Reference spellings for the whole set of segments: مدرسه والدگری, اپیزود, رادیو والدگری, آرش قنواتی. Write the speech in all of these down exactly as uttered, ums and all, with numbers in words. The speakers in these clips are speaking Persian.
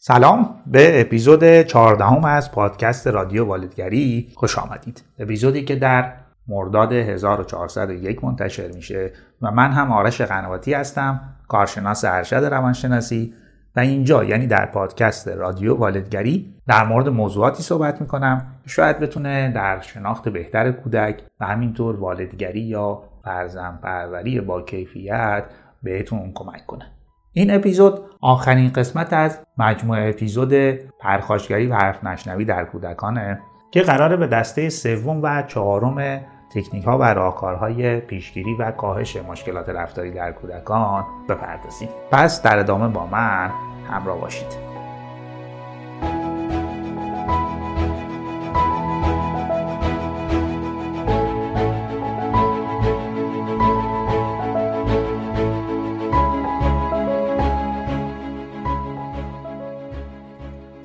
سلام به اپیزود چهاردهم از پادکست رادیو والدگری خوش آمدید. اپیزودی که در مرداد هزار و چهارصد و یک منتشر میشه و من هم آرش قنواتی هستم، کارشناس ارشد روانشناسی، و اینجا یعنی در پادکست رادیو والدگری در مورد موضوعاتی صحبت میکنم که شاید بتونه در شناخت بهتر کودک و همینطور والدگری یا فرزندپروری با کیفیت بهتون کمک کنه. این اپیزود آخرین قسمت از مجموعه اپیزود پرخاشگری و حرف نشنوی در کودکانه که قراره به دسته سوم و چهارم تکنیک‌ها و راهکارهای پیشگیری و کاهش مشکلات رفتاری در کودکان بپردازیم. پس در ادامه با من همراه باشید.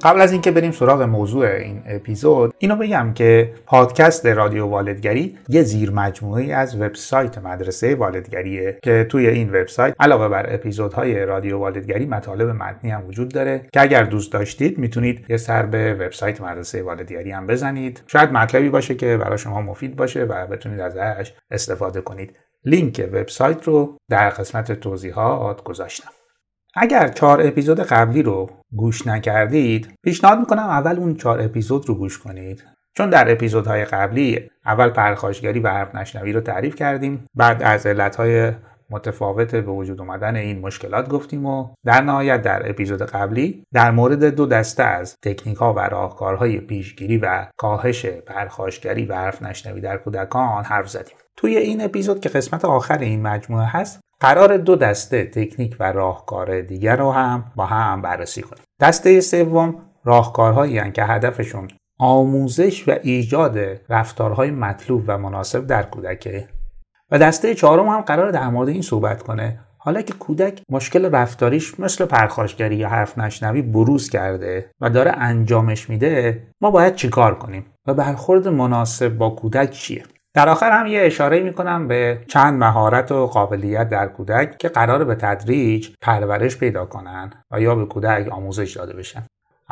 قبل از اینکه بریم سراغ موضوع این اپیزود، اینو بگم که پادکست رادیو والدگری یه زیرمجموعه‌ای از وبسایت مدرسه والدگریه که توی این وبسایت علاوه بر اپیزودهای رادیو والدگری مطالب متنی هم وجود داره که اگر دوست داشتید میتونید یه سر به وبسایت مدرسه والدگری هم بزنید. شاید مطلبی باشه که برای شما مفید باشه و بتونید ازش استفاده کنید. لینک وبسایت رو در قسمت توضیحات گذاشتم. اگر چهار اپیزود قبلی رو گوش نکردید، پیشنهاد میکنم اول اون چهار اپیزود رو گوش کنید، چون در اپیزودهای قبلی اول پرخاشگری و حرف نشنوی رو تعریف کردیم، بعد از علتهای متفاوت به وجود آمدن این مشکلات گفتیم و در نهایت در اپیزود قبلی در مورد دو دسته از تکنیک‌ها و راهکارهای پیشگیری و کاهش پرخاشگری و حرف نشنوی در کودکان حرف زدیم. توی این اپیزود که قسمت آخر این مجموعه هست، قرار دو دسته تکنیک و راهکار دیگر رو هم با هم بررسی کنیم. دسته سوم راهکارهایی هستند که هدفشون آموزش و ایجاد رفتارهای مطلوب و مناسب در کودکه، و دسته چهارم هم قرار در مورد این صحبت کنه حالا که کودک مشکل رفتاریش مثل پرخاشگری یا حرف نشنوی بروز کرده و داره انجامش میده، ما باید چیکار کنیم و برخورد مناسب با کودک چیه. در آخر هم یه اشاره میکنم به چند مهارت و قابلیت در کودک که قراره به تدریج پرورش پیدا کنن و یا به کودک آموزش داده بشن.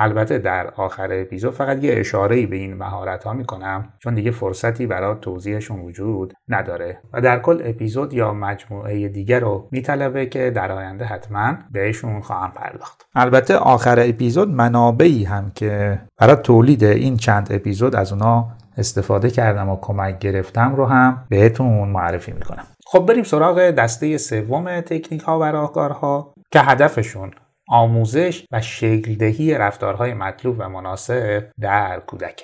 البته در آخر اپیزود فقط یه اشاره‌ای به این مهارت‌ها میکنم چون دیگه فرصتی برای توضیحشون وجود نداره و در کل اپیزود یا مجموعه دیگر رو میطلبه که در آینده حتما بهشون خواهم پرداخت. البته آخر اپیزود منابعی هم که برای تولید این چند اپیزود از اونا استفاده کردم و کمک گرفتم رو هم بهتون معرفی میکنم. خب بریم سراغ دسته سوم تکنیک‌ها و راهکارها که هدفشون آموزش و شکل‌دهی رفتارهای مطلوب و مناسب در کودک.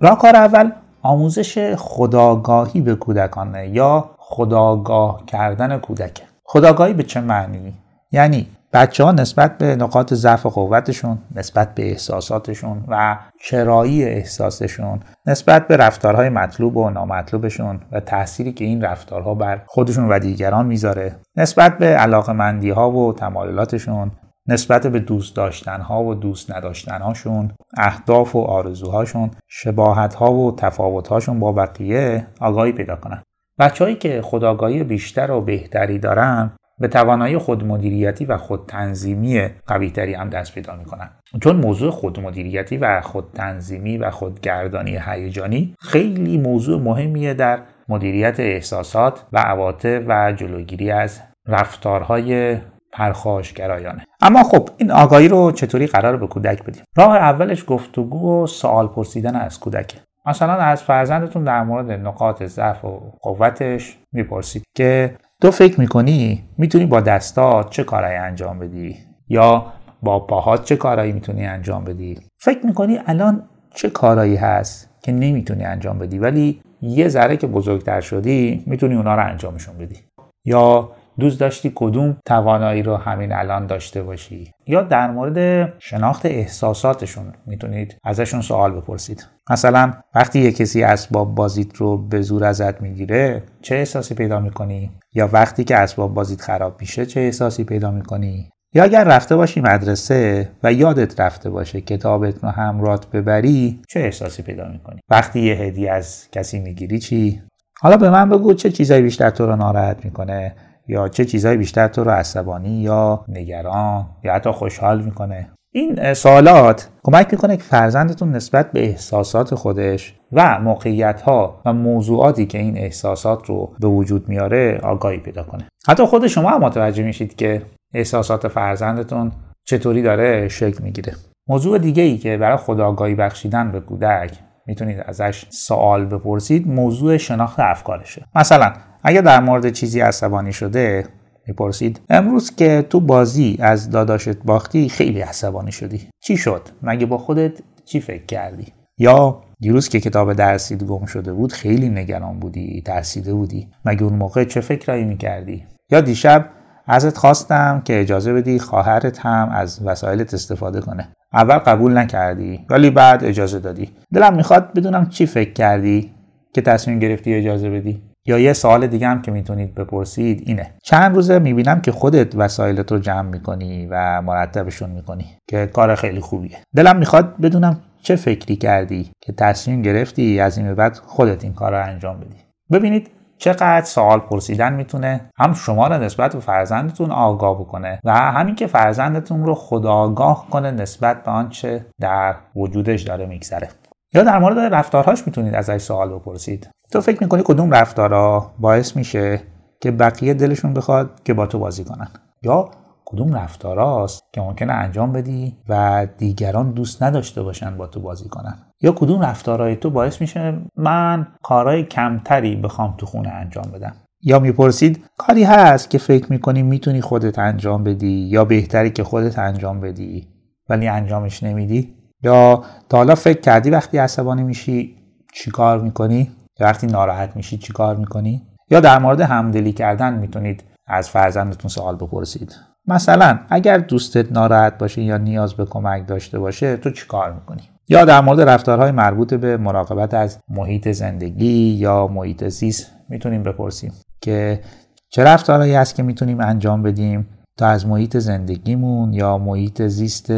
راهکار اول آموزش خودآگاهی به کودکانه یا خودآگاه کردن کودک. خودآگاهی به چه معنی؟ یعنی بچه ها نسبت به نقاط ضعف و قوتشون، نسبت به احساساتشون و چرایی احساسشون، نسبت به رفتارهای مطلوب و نامطلوبشون و تأثیری که این رفتارها بر خودشون و دیگران میذاره، نسبت به علاقه‌مندی‌ها و تمایلاتشون، نسبت به دوست داشتنها و دوست نداشتنهاشون، اهداف و آرزوهاشون، شباهتها و تفاوتهاشون با بقیه آگاهی پیدا کنن. بچه‌هایی که خودآگاهی بیشتر و بهتری دارن به توانایی خودمدیریتی و خودتنظیمی قوی‌تری هم دست پیدا می‌کنن. چون موضوع خودمدیریتی و خودتنظیمی و خودگردانی هیجانی خیلی موضوع مهمیه در مدیریت احساسات و عواطف و جلوگیری از رفتارهای پرخاشگرایانه. اما خب این آگاهی رو چطوری قرار به کودک بدیم؟ راه اولش گفتگو و سوال پرسیدن از کودکه. مثلا از فرزندتون در مورد نقاط ضعف و قوتش می‌پرسید که تو فکر میکنی میتونی با دستات چه کارایی انجام بدی یا با پاهات چه کارایی میتونی انجام بدی؟ فکر میکنی الان چه کارایی هست که نمیتونی انجام بدی ولی یه ذره که بزرگتر شدی میتونی اونا رو انجامشون بدی؟ یا دوست داشتی کدوم توانایی رو همین الان داشته باشی؟ یا در مورد شناخت احساساتشون میتونید ازشون سوال بپرسید. مثلا وقتی یه کسی اسباب بازیت رو به زور ازت میگیره چه احساسی پیدا میکنی؟ یا وقتی که اسباب بازیت خراب میشه چه احساسی پیدا میکنی؟ یا اگر رفته باشی مدرسه و یادت رفته باشه کتابت رو همراهت ببری چه احساسی پیدا میکنی؟ وقتی یه هدیه از کسی میگیری چی؟ حالا به من بگو چه چیزایی بیشتر تو رو ناراحت میکنه، یا چه چیزایی بیشتر تو رو عصبانی یا نگران یا حتی خوشحال میکنه. این سوالات کمک میکنه که فرزندتون نسبت به احساسات خودش و موقعیت‌ها و موضوعاتی که این احساسات رو به وجود میاره آگاهی پیدا کنه. حتی خود شما هم متوجه میشید که احساسات فرزندتون چطوری داره شکل میگیره. موضوع دیگه‌ای که برای خودآگاهی بخشیدن به کودک میتونید ازش سوال بپرسید، موضوع شناخت افکارشه. مثلا اگر در مورد چیزی عصبانی شده میپرسید امروز که تو بازی از داداشت باختی خیلی عصبانی شدی، چی شد؟ مگه با خودت چی فکر کردی؟ یا دیروز که کتاب درسیت گم شده بود خیلی نگران بودی، ترسیده بودی، مگه اون موقع چه فکرایی میکردی؟ یا دیشب ازت خواستم که اجازه بدی خواهرت هم از وسایلت استفاده کنه، اول قبول نکردی ولی بعد اجازه دادی، دلم میخواد بدونم چی فکر کردی که تصمیم گرفتی اجازه بدی. یا یه سوال دیگه هم که میتونید بپرسید اینه: چند روزه میبینم که خودت وسایلت رو جمع میکنی و مرتبشون میکنی که کار خیلی خوبیه، دلم میخواد بدونم چه فکری کردی که تصمیم گرفتی از این به بعد خودت این کار رو انجام بدی. ببینید چقدر سوال پرسیدن میتونه هم شما رو نسبت به فرزندتون آگاه بکنه و همین که فرزندتون رو خودآگاه کنه نسبت به آنچه در وجودش داره میگذره. یا در مورد رفتارهاش میتونید ازش سوال بپرسید: تو فکر میکنی کدوم رفتارها باعث میشه که بقیه دلشون بخواد که با تو بازی کنن؟ یا کدوم رفتارهاست که ممکنه انجام بدی و دیگران دوست نداشته باشن با تو بازی کنن؟ یا کدوم رفتارهای تو باعث میشه من کارهای کمتری بخوام تو خونه انجام بدم؟ یا میپرسید کاری هست که فکر میکنی میتونی خودت انجام بدی یا بهتری که خودت انجام بدی ولی انجامش نمیدی؟ یا تا حالا فکر کردی وقتی عصبانی میشی چی کار میکنی؟ یا وقتی ناراحت میشی چی کار میکنی؟ یا در مورد همدلی کردن میتونید از فرزندتون سوال بپرسید. مثلا اگر دوستت ناراحت باشه یا نیاز به کمک داشته باشه تو چی کار میکنی؟ یا در مورد رفتارهای مربوط به مراقبت از محیط زندگی یا محیط زیست میتونیم بپرسیم که چه رفتارهایی هست که میتونیم انجام بدیم تا از محیط زندگیمون یا محیط زیست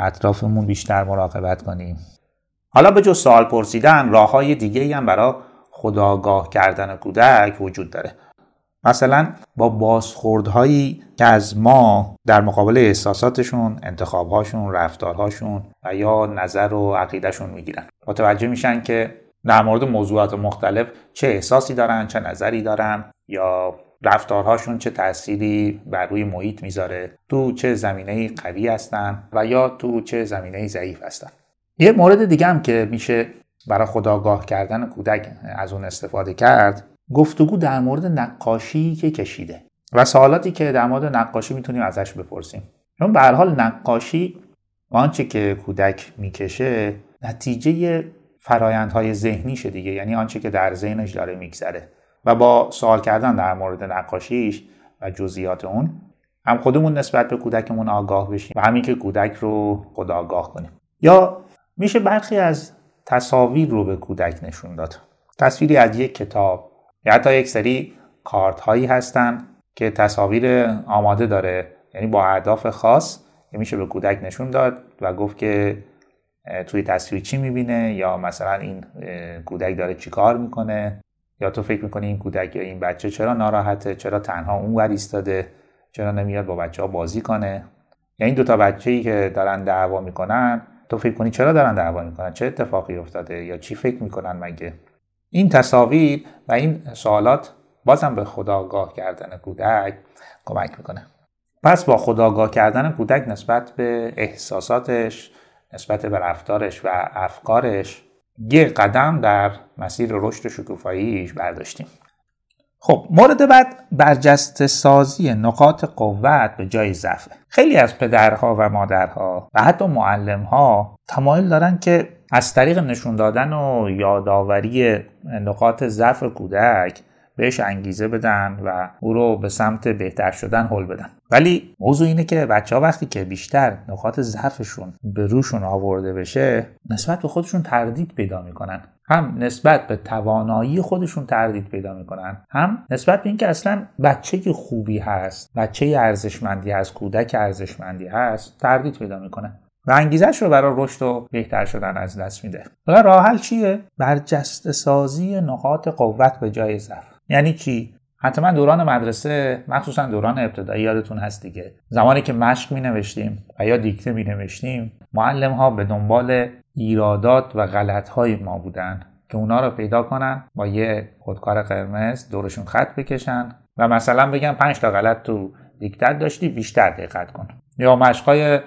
اطرافمون بیشتر مراقبت کنیم. حالا به جز سوال پرسیدن راه‌های دیگه‌ای هم برای خودآگاه کردن کودک وجود داره. مثلا با بازخوردهایی که از ما در مقابل احساساتشون، انتخابهاشون، رفتارهاشون و یا نظر و عقیدهشون میگیرن. متوجه میشن که در مورد موضوعات مختلف چه احساسی دارن، چه نظری دارن، یا رفتارهاشون چه تأثیری بر روی محیط میذاره، تو چه زمینه‌ای قوی هستن و یا تو چه زمینه‌ای ضعیف هستن. یه مورد دیگه هم که میشه برای خودآگاه کردن کودک از اون استفاده کرد، گفتگو در مورد نقاشی که کشیده و سوالاتی که در مورد نقاشی میتونیم ازش بپرسیم، چون به هر حال نقاشی آنچه که کودک میکشه نتیجه فرایندهای ذهنیشه دیگه، یعنی آنچه که در ذهنش داره میگذره و با سوال کردن در مورد نقاشیش و جزئیات اون هم خودمون نسبت به کودکمون آگاه بشیم و همین که کودک رو خودآگاه کنیم. یا میشه برخی از تصاویر رو به کودک نشون داد. تصویری از یک کتاب یا حتی یک سری کارت هایی هستن که تصاویر آماده داره، یعنی با اهداف خاص، که میشه به کودک نشون داد و گفت که توی تصویر چی میبینه، یا مثلا این کودک داره چی کار میکنه، یا تو فکر میکنی این کودک یا این بچه چرا ناراحته، چرا تنها اون ور ایستاده، چرا نمیاد با بچه ها بازی کنه. یا این دوتا بچه‌ای که دارن دعوا میکنن، تو فکر کنی چرا دارن دعوا میکنن، چه اتفاقی افتاده، یا چی فکر میکنن مگه. این تصاویر و این سوالات بازم به خودآگاه کردن کودک کمک میکنه. پس با خودآگاه کردن کودک نسبت به احساساتش، نسبت به رفتارش و افکارش، یه قدم در مسیر رشد و شکوفاییش برداشتیم. خب مورد بعد، برجسته سازی نقاط قوت به جای ضعف. خیلی از پدرها و مادرها و حتی معلم‌ها تمایل دارن که از طریق نشون دادن و یادآوری نقاط ضعف کودک بهش انگیزه بدن و او رو به سمت بهتر شدن هل بدن، ولی موضوع اینه که بچه‌ها وقتی که بیشتر نقاط ضعفشون به روشون آورده بشه نسبت به خودشون تردید پیدا میکنن، هم نسبت به توانایی خودشون تردید پیدا میکنن، هم نسبت به اینکه اصلا بچه خوبی هست، بچه ارزشمندی هست، کودک ارزشمندی هست تردید پیدا میکنن. و انگیزش رو برای رشد و بهتر شدن از دست میده. واقعا راه حل چیه؟ برجسته سازی نقاط قوت به جای ضعف. یعنی چی؟ حتما دوران مدرسه، مخصوصا دوران ابتدایی یادتون هست دیگه، زمانی که مشق می‌نوشتیم و یا دیکته می‌نوشتیم، معلم‌ها به دنبال ایرادات و غلط‌های ما بودن که اونا رو پیدا کنن، با یه خودکار قرمز دورشون خط بکشن و مثلا بگن پنج تا غلط تو دیکته داشتی، بیشتر دقت کن. یا مشق‌های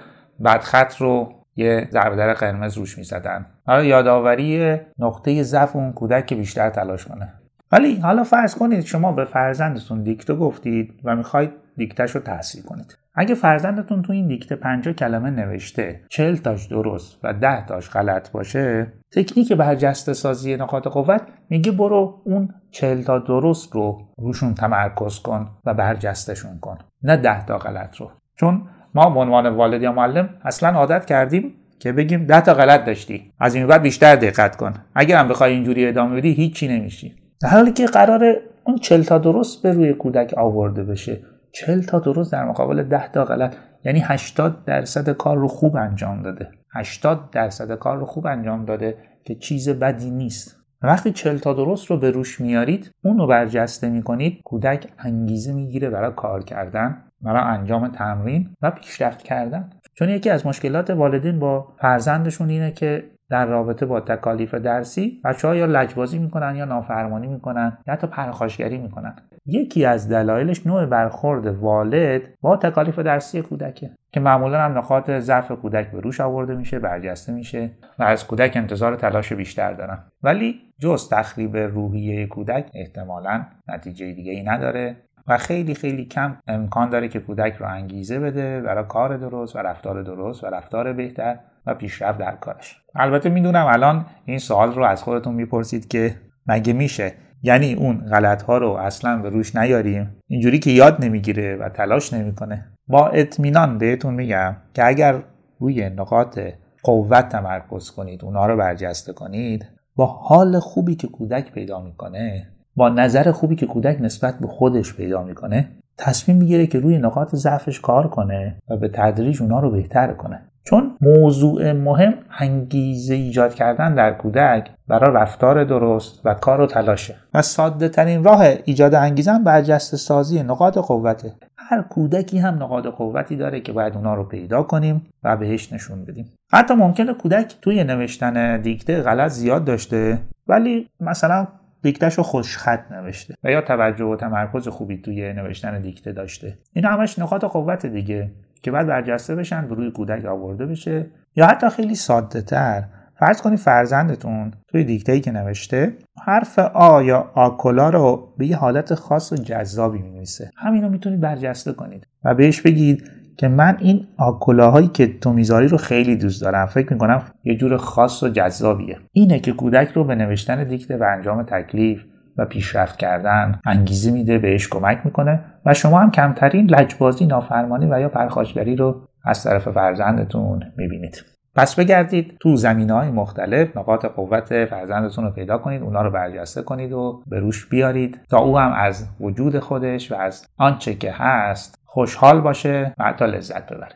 بدخط رو یه ضرب در قرمز روش می‌زدن، برای یادآوری نقطه ضعف اون کودک که بیشتر تلاش کنه. ولی حالا فرض کنید شما به فرزندتون دیکته گفتید و میخواید دیکتهشو تصحیح کنید. اگه فرزندتون تو این دیکته پنجاه کلمه نوشته، چهل تاش درست و ده تاش غلط باشه، تکنیک برجسته سازی نقاط قوت میگه برو اون چهل تا درست رو روشون تمرکز کن و برجستهشون کن، نه ده تا غلط رو. چون ما به عنوان والد یا معلم اصلا عادت کردیم که بگیم ده تا غلط داشتی، از این بعد بیشتر دقت کن. اگه هم بخوای اینجوری ادامه بدی هیچی نمیشی. در حالی که قراره اون چهل تا درست به روی کودک آورده بشه. چهل تا درست در مقابل ده تا غلط، یعنی هشتاد درصد کار رو خوب انجام داده. هشتاد درصد کار رو خوب انجام داده که چیز بدی نیست. وقتی چهل تا درست رو به روش میارید، اون رو برجسته میکنید، کودک انگیزه میگیره برای کار کردن، برای انجام تمرین و پیشرفت کردن. چون یکی از مشکلات والدین با فرزندشون اینه که در رابطه با تکالیف درسی بچه‌ها یا لجبازی میکنن یا نافرمانی میکنن یا حتی پرخاشگری میکنن. یکی از دلایلش نوع برخورد والد با تکالیف درسی کودکه که معمولا هم نقاط ضعف کودک به روش آورده میشه، برجسته میشه و از کودک انتظار تلاش بیشتر دارن. ولی جز تخریب روحیه کودک احتمالاً نتیجه دیگه ای نداره و خیلی خیلی کم امکان داره که کودک رو انگیزه بده برای کار درست و رفتار درست و رفتار بهتر و پیشرفت در کارش. البته میدونم الان این سوال رو از خودتون میپرسید که مگه میشه؟ یعنی اون غلط‌ها رو اصلا به روش نیاریم؟ اینجوری که یاد نمیگیره و تلاش نمیکنه. با اطمینان بهتون میگم که اگر روی نقاط قوت تمرکز کنید، اونها رو برجسته کنید، با حال خوبی که کودک پیدا میکنه، با نظر خوبی که کودک نسبت به خودش پیدا میکنه، تصمیم میگیره که روی نقاط ضعفش کار کنه و به تدریج اونها رو بهتر کنه. چون موضوع مهم انگیزه ایجاد کردن در کودک برای رفتار درست و کار و تلاشه و ساده ترین راه ایجاد انگیزه برجسته سازی نقاط قوته. هر کودکی هم نقاط قوتی داره که باید اونا رو پیدا کنیم و بهش نشون بدیم. حتی ممکنه کودک توی نوشتن دیکته غلط زیاد داشته، ولی مثلا دیکتهشو خوشخط نوشته و یا توجه و تمرکز خوبی توی نوشتن دیکته داشته. اینا همش نقاط قوت دیگه که بعد برجسته بشن، به روی کودک آورده بشه. یا حتی خیلی ساده تر، فرض کنید فرزندتون توی دیکته‌ای که نوشته حرف آ یا آکولا رو به یه حالت خاص و جذابی می‌نویسه، همین رو میتونید برجسته کنید و بهش بگید که من این آکولاهایی که تو می‌ذاری رو خیلی دوست دارم، فکر می‌کنم یه جور خاص و جذابیه. اینه که کودک رو به نوشتن دیکته و انجام تکلیف و پیشرفت کردن انگیزه میده، بهش کمک میکنه و شما هم کمترین لجبازی، نافرمانی و یا پرخاشگری رو از طرف فرزندتون میبینید. پس بگردید تو زمینه‌های مختلف نقاط قوت فرزندتون رو پیدا کنید، اونا رو برجسته کنید و به روش بیارید تا او هم از وجود خودش و از آنچه که هست خوشحال باشه و حتی لذت ببره.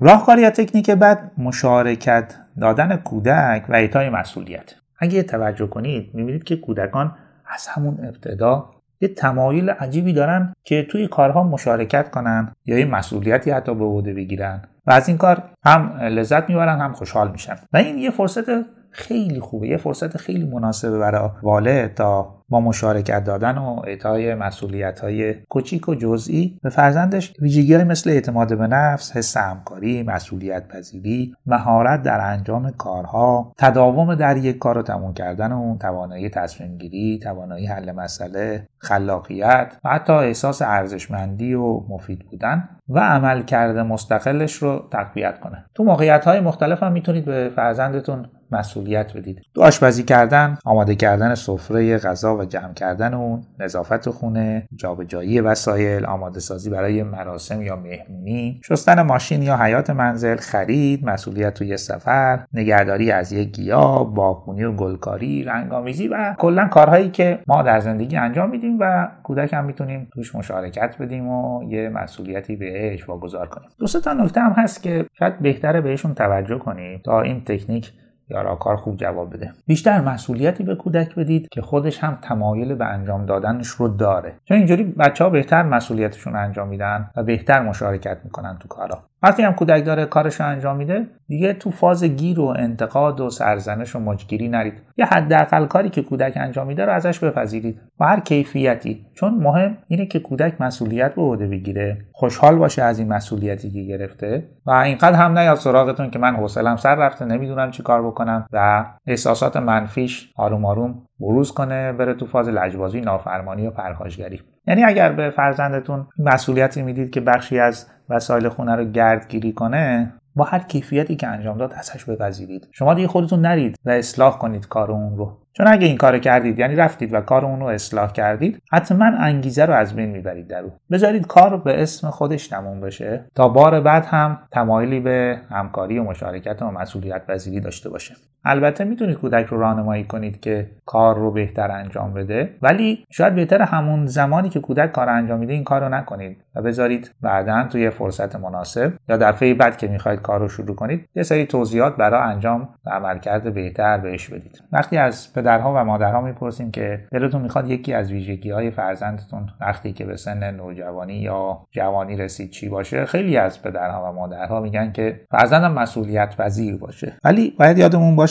راهکار یا تکنیک بعد، مشارکت دادن کودک و اعطای مسئولیت. اگه توجه کنید میبینید که کودکان از همون ابتدا یه تمایل عجیبی دارن که توی کارها مشارکت کنن یا یه مسئولیتی حتی به عهده بگیرن و از این کار هم لذت میبرن، هم خوشحال میشن و این یه فرصت خیلی خوبه، یه فرصت خیلی مناسبه برای والد تا با مشارکت دادن و اعطای مسئولیت‌های کوچیک و جزئی به فرزندش ویژگی‌هایی مثل اعتماد به نفس، حس همکاری، مسئولیت پذیری، مهارت در انجام کارها، تداوم در یک کار رو تموم کردن اون، توانایی تصمیم گیری، توانایی حل مسئله، خلاقیت و حتی احساس ارزشمندی و مفید بودن و عملکرد مستقلش رو تقویت کنه. تو موقعیت‌های مختلف هم میتونید به فرزندتون مسئولیت بدید. تو آشپزی کردن، آماده کردن سفره غذا و جمع کردن اون، نظافت خونه، جابجایی وسایل، آماده سازی برای مراسم یا مهمونی، شستن ماشین یا حیاط منزل، خرید، مسئولیت توی سفر، نگهداری از یک گیاه، باغبونی و گلکاری، رنگ‌آمیزی و کلا کارهایی که ما در زندگی انجام میدیم و کودک هم میتونیم توش مشارکت بدیم و یه مسئولیتی بهش واگذار کنیم. دو سه تا نکته هم هست که شاید بهتره بهشون توجه کنیم تا این تکنیک یا کار خوب جواب بده. بیشتر مسئولیتی به کودک بدید که خودش هم تمایل به انجام دادنش رو داره. چون اینجوری بچه‌ها بهتر مسئولیتشون انجام میدن و بهتر مشارکت میکنن تو کارا. وقتی هم کودک داره کارش رو انجام میده، دیگه تو فاز گیر و انتقاد و سرزنش و مجگیری نرید. یه حداقل کاری که کودک انجام میده رو ازش بپذیرید، با هر کیفیتی. چون مهم اینه که کودک مسئولیت به عهده بگیره، خوشحال باشه از این مسئولیتی که گرفته و اینقدر هم نیاد سراغتون که من حوصله‌ام سر رفته، نمیدونم چیکار بکنم و احساسات منفیش آروم آروم بروز کنه، بره تو فاز لجبازی، نافرمانی و پرخاشگری. یعنی اگر به فرزندتون مسئولیتی میدید که بخشی از وسایل خونه رو گردگیری کنه، با هر کیفیتی که انجام داد ازش بپذیرید. شما دیگه خودتون نرید و اصلاح کنید کار اون رو. چون اگه این کارو کردید، یعنی رفتید و کار اون رو اصلاح کردید، حتما انگیزه رو از بین میبرید در اون. بذارید کار به اسم خودش تموم بشه تا بار بعد هم تمایلی به همکاری و مشارکت و مسئولیت پذیری داشته باشه. البته میتونید کودک رو راهنمایی کنید که کار رو بهتر انجام بده، ولی شاید بهتره همون زمانی که کودک کار انجام میده این کارو نکنید و بذارید بعداً توی فرصت مناسب یا دفعه بعد که میخواید کار رو شروع کنید یه سری توضیحات برای انجام و عملکرد بهتر بهش بدید. وقتی از پدرها و مادرها میپرسیم که دلتون میخواد یکی از ویژگی‌های فرزندتون وقتی که به سن نوجوانی یا جوانی رسید چی باشه، خیلی از پدرها و مادرها میگن که فرزندم مسئولیت پذیر باشه. ولی باید یادمون باشه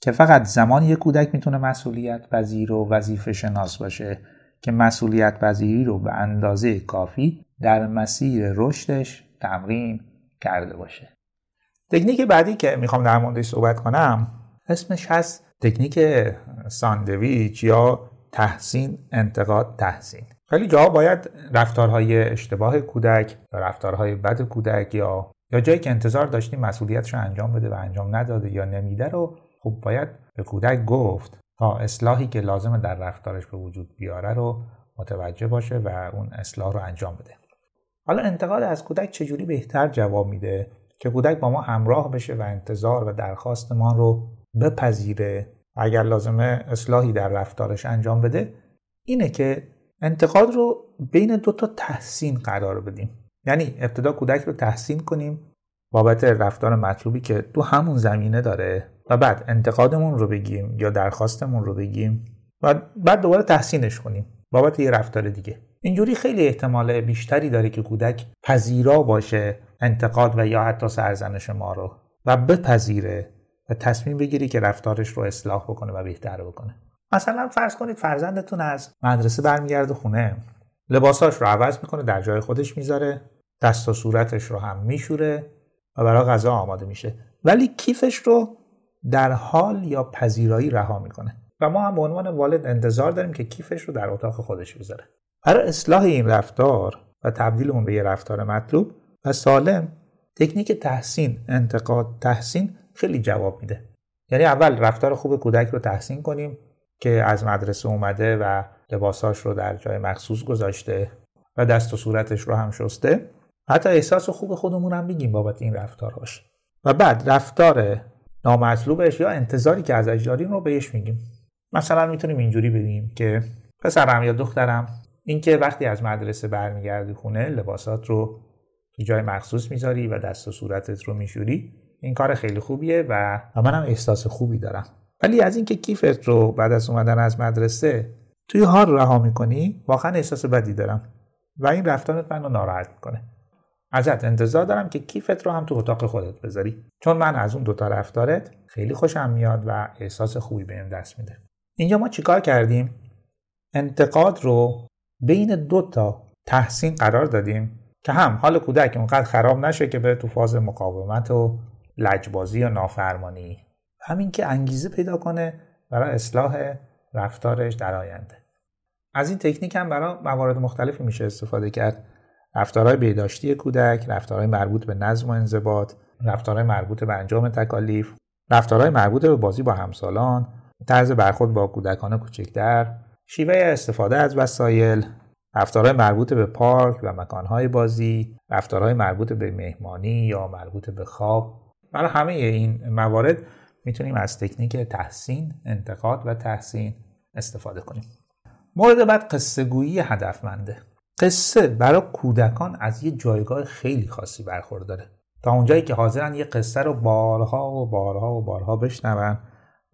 که فقط زمانی یک کودک میتونه مسئولیت پذیر و وظیفه شناس باشه که مسئولیت پذیری رو به اندازه کافی در مسیر رشدش تمرین کرده باشه. تکنیک بعدی که میخوام در موردش صحبت کنم اسمش هست تکنیک ساندویچ یا تحسین انتقاد تحسین. خیلی جاها باید رفتارهای اشتباه کودک یا رفتارهای بد کودک یا یا جایی که انتظار داشتیم مسئولیتش رو انجام بده و انجام نداده یا نمیده رو خب باید به کودک گفت تا اصلاحی که لازمه در رفتارش به وجود بیاره رو متوجه باشه و اون اصلاح رو انجام بده. حالا انتقاد از کودک چجوری بهتر جواب میده که کودک با ما همراه بشه و انتظار و درخواست ما رو بپذیره، اگر لازمه اصلاحی در رفتارش انجام بده، اینه که انتقاد رو بین دو تا تحسین قرار بدیم. یعنی ابتدا کودک رو تحسین کنیم بابت رفتار مطلوبی که تو همون زمینه داره و بعد انتقادمون رو بگیم یا درخواستمون رو بگیم و بعد دوباره تحسینش کنیم بابت یه رفتار دیگه. اینجوری خیلی احتمال بیشتری داره که کودک پذیرا باشه انتقاد و یا حتی سرزنش ما رو و بپذیره و تصمیم بگیری که رفتارش رو اصلاح بکنه و بهتر بکنه. مثلا فرض کنید فرزندتون از مدرسه برمیگرده خونه، لباساش رو عوض میکنه، در جای خودش میذاره، دست و صورتش رو هم میشوره و برای غذا آماده میشه، ولی کیفش رو در حال یا پذیرایی رها میکنه و ما هم به عنوان والد انتظار داریم که کیفش رو در اتاق خودش بذاره. برای اصلاح این رفتار و تبدیل اون به یه رفتار مطلوب و سالم، تکنیک تحسین انتقاد تحسین خیلی جواب میده. یعنی اول رفتار خوب کودک رو تحسین کنیم که از مدرسه اومده و لباساش رو در جای مخصوص گذاشته و دست و صورتش رو هم شسته، حتی احساس خوب خودمون هم بگیم بابت این رفتارهاش و بعد رفتار نامطلوبش یا انتظاری که ازش داریم رو بهش میگیم. مثلا میتونیم اینجوری بگیم که پسرم یا دخترم، این که وقتی از مدرسه برمیگردی خونه لباسات رو تو جای مخصوص میذاری و دست و صورتت رو میشوری، این کار خیلی خوبیه و منم احساس خوبی دارم. ولی از اینکه کیفت رو بعد از اومدن از مدرسه توی هار رها میکنی واقعا احساس بدی دارم و این رفتارت منو ناراحت میکنه. ازت انتظار دارم که کیفت رو هم تو اتاق خودت بذاری، چون من از اون دوتا رفتارت خیلی خوشم میاد و احساس خوبی بهم دست میده. اینجا ما چیکار کردیم؟ انتقاد رو بین دوتا تحسین قرار دادیم که هم حال کودک اونقدر خراب نشه که بره تو فاز مقاومت و لجبازی و نافرمانی، همین که انگیزه پیدا کنه برای اصلاح رفتارش در آینده. از این تکنیک هم برای موارد مختلفی میشه استفاده کرد. رفتارهای بهداشتی کودک، رفتارهای مربوط به نظم و انضباط، رفتارهای مربوط به انجام تکالیف، رفتارهای مربوط به بازی با همسالان، طرز برخورد با کودکان کوچکتر، شیوه استفاده از وسایل، رفتارهای مربوط به پارک و مکانهای بازی، رفتارهای مربوط به مهمانی یا مربوط به خواب. برای همه این موارد میتونیم از تکنیک تحسین، انتقاد و تحسین استفاده کنیم. مورد بعد قصه گویی هدفمنده. قصه برای کودکان از یه جایگاه خیلی خاصی برخورداره. تا اونجایی که حاضرن یه قصه رو بارها و بارها و بارها بشنون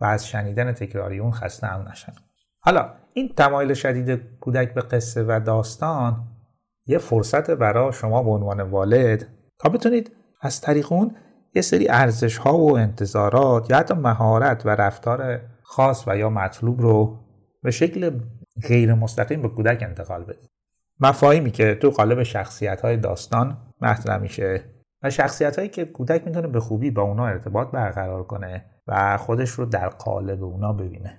و از شنیدن تکراری اون خسته هم نشن. حالا این تمایل شدید کودک به قصه و داستان یه فرصت برای شما به عنوان والد تا بتونید از طریق اون یه سری ارزش‌ها و انتظارات یا حتی مهارت و رفتار خاص و یا مطلوب رو به شکل غیر مستقیم به کودک انتقال بدید. مفاهیمی که تو قالب شخصیت‌های داستان مطرح میشه و شخصیت‌هایی که کودک میتونه به خوبی با اونا ارتباط برقرار کنه و خودش رو در قالب اونا ببینه.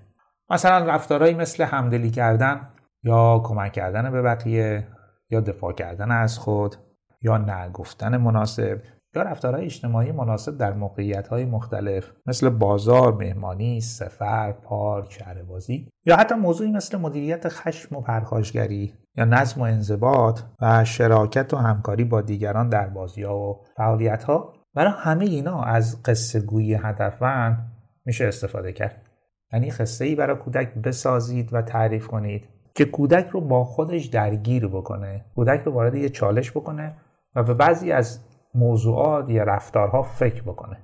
مثلا رفتارهایی مثل همدلی کردن یا کمک کردن به بقیه یا دفاع کردن از خود یا نگفتن مناسب یا رفتارهای اجتماعی مناسب در موقعیت‌های مختلف مثل بازار، مهمانی، سفر، پارک، شهر بازی یا حتی موضوعی مثل مدیریت خشم و پرخاشگری یا نظم و انضباط و شراکت و همکاری با دیگران در بازی‌ها و فعالیت‌ها. برای همه اینا از قصه گویی هدفمند میشه استفاده کرد. یعنی قصه‌ای برای کودک بسازید و تعریف کنید که کودک رو با خودش درگیر بکنه، کودک رو وارد یه چالش بکنه و به بعضی از موضوعات یا رفتارها فکر بکنه.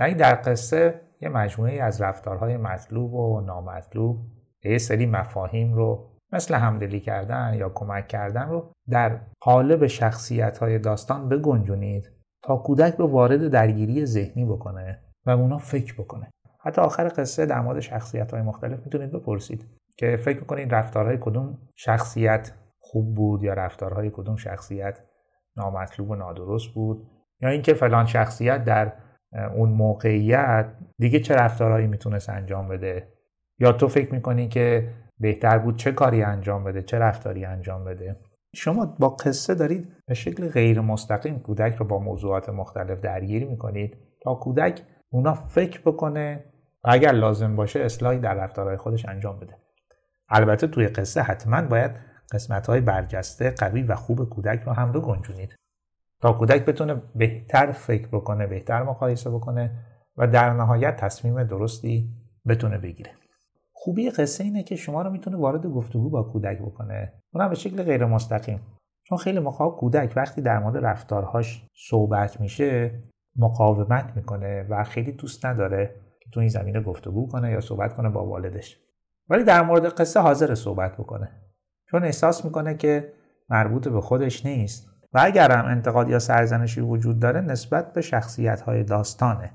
یعنی در قصه یه مجموعه از رفتارهای مطلوب و نامطلوب، یه سری مفاهیم رو مثل همدلی کردن یا کمک کردن رو در قالب شخصیت‌های داستان بگنجونید تا کودک رو وارد درگیری ذهنی بکنه و اونا فکر بکنه. حتی آخر قصه در مورد شخصیت‌های مختلف میتونید بپرسید که فکر می‌کنید رفتارهای کدوم شخصیت خوب بود یا رفتارهای کدوم شخصیت نامطلوب و نادرست بود، یا اینکه فلان شخصیت در اون موقعیت دیگه چه رفتارهایی میتونست انجام بده، یا تو فکر میکنی که بهتر بود چه کاری انجام بده، چه رفتاری انجام بده. شما با قصه دارید به شکل غیر مستقیم کودک رو با موضوعات مختلف درگیر میکنید تا کودک اونا فکر بکنه و اگر لازم باشه اصلاحی در رفتارهای خودش انجام بده. البته توی قصه حتما باید قسمت‌های برجسته، قوی و خوب کودک رو هم بگنجونید تا کودک بتونه بهتر فکر بکنه، بهتر مقایسه بکنه و در نهایت تصمیم درستی بتونه بگیره. خوبی قصه اینه که شما رو میتونه وارد گفتگو با کودک بکنه، اونم به شکل غیر مستقیم. چون خیلی موقعا کودک وقتی در مورد رفتارهاش صحبت میشه مقاومت میکنه و خیلی دوست نداره که تو این زمینه گفتگو کنه یا صحبت کنه با والدش، ولی در مورد قصه حاضر صحبت بکنه چون احساس میکنه که مربوط به خودش نیست و اگر هم انتقاد یا سرزنشی وجود داره نسبت به شخصیت‌های داستانه،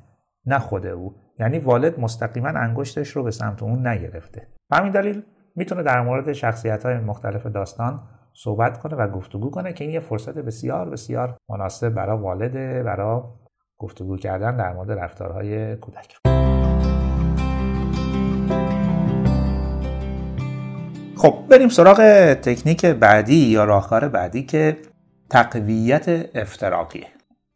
نه خود او. یعنی والد مستقیما انگشتش رو به سمت اون نگرفته. به همین دلیل میتونه در مورد شخصیت‌های مختلف داستان صحبت کنه و گفتگو کنه که این یه فرصت بسیار بسیار مناسب برای والده برای گفتگو کردن در مورد رفتارهای کودک. خب بریم سراغ تکنیک بعدی یا راهکار بعدی که تقویت افتراقیه.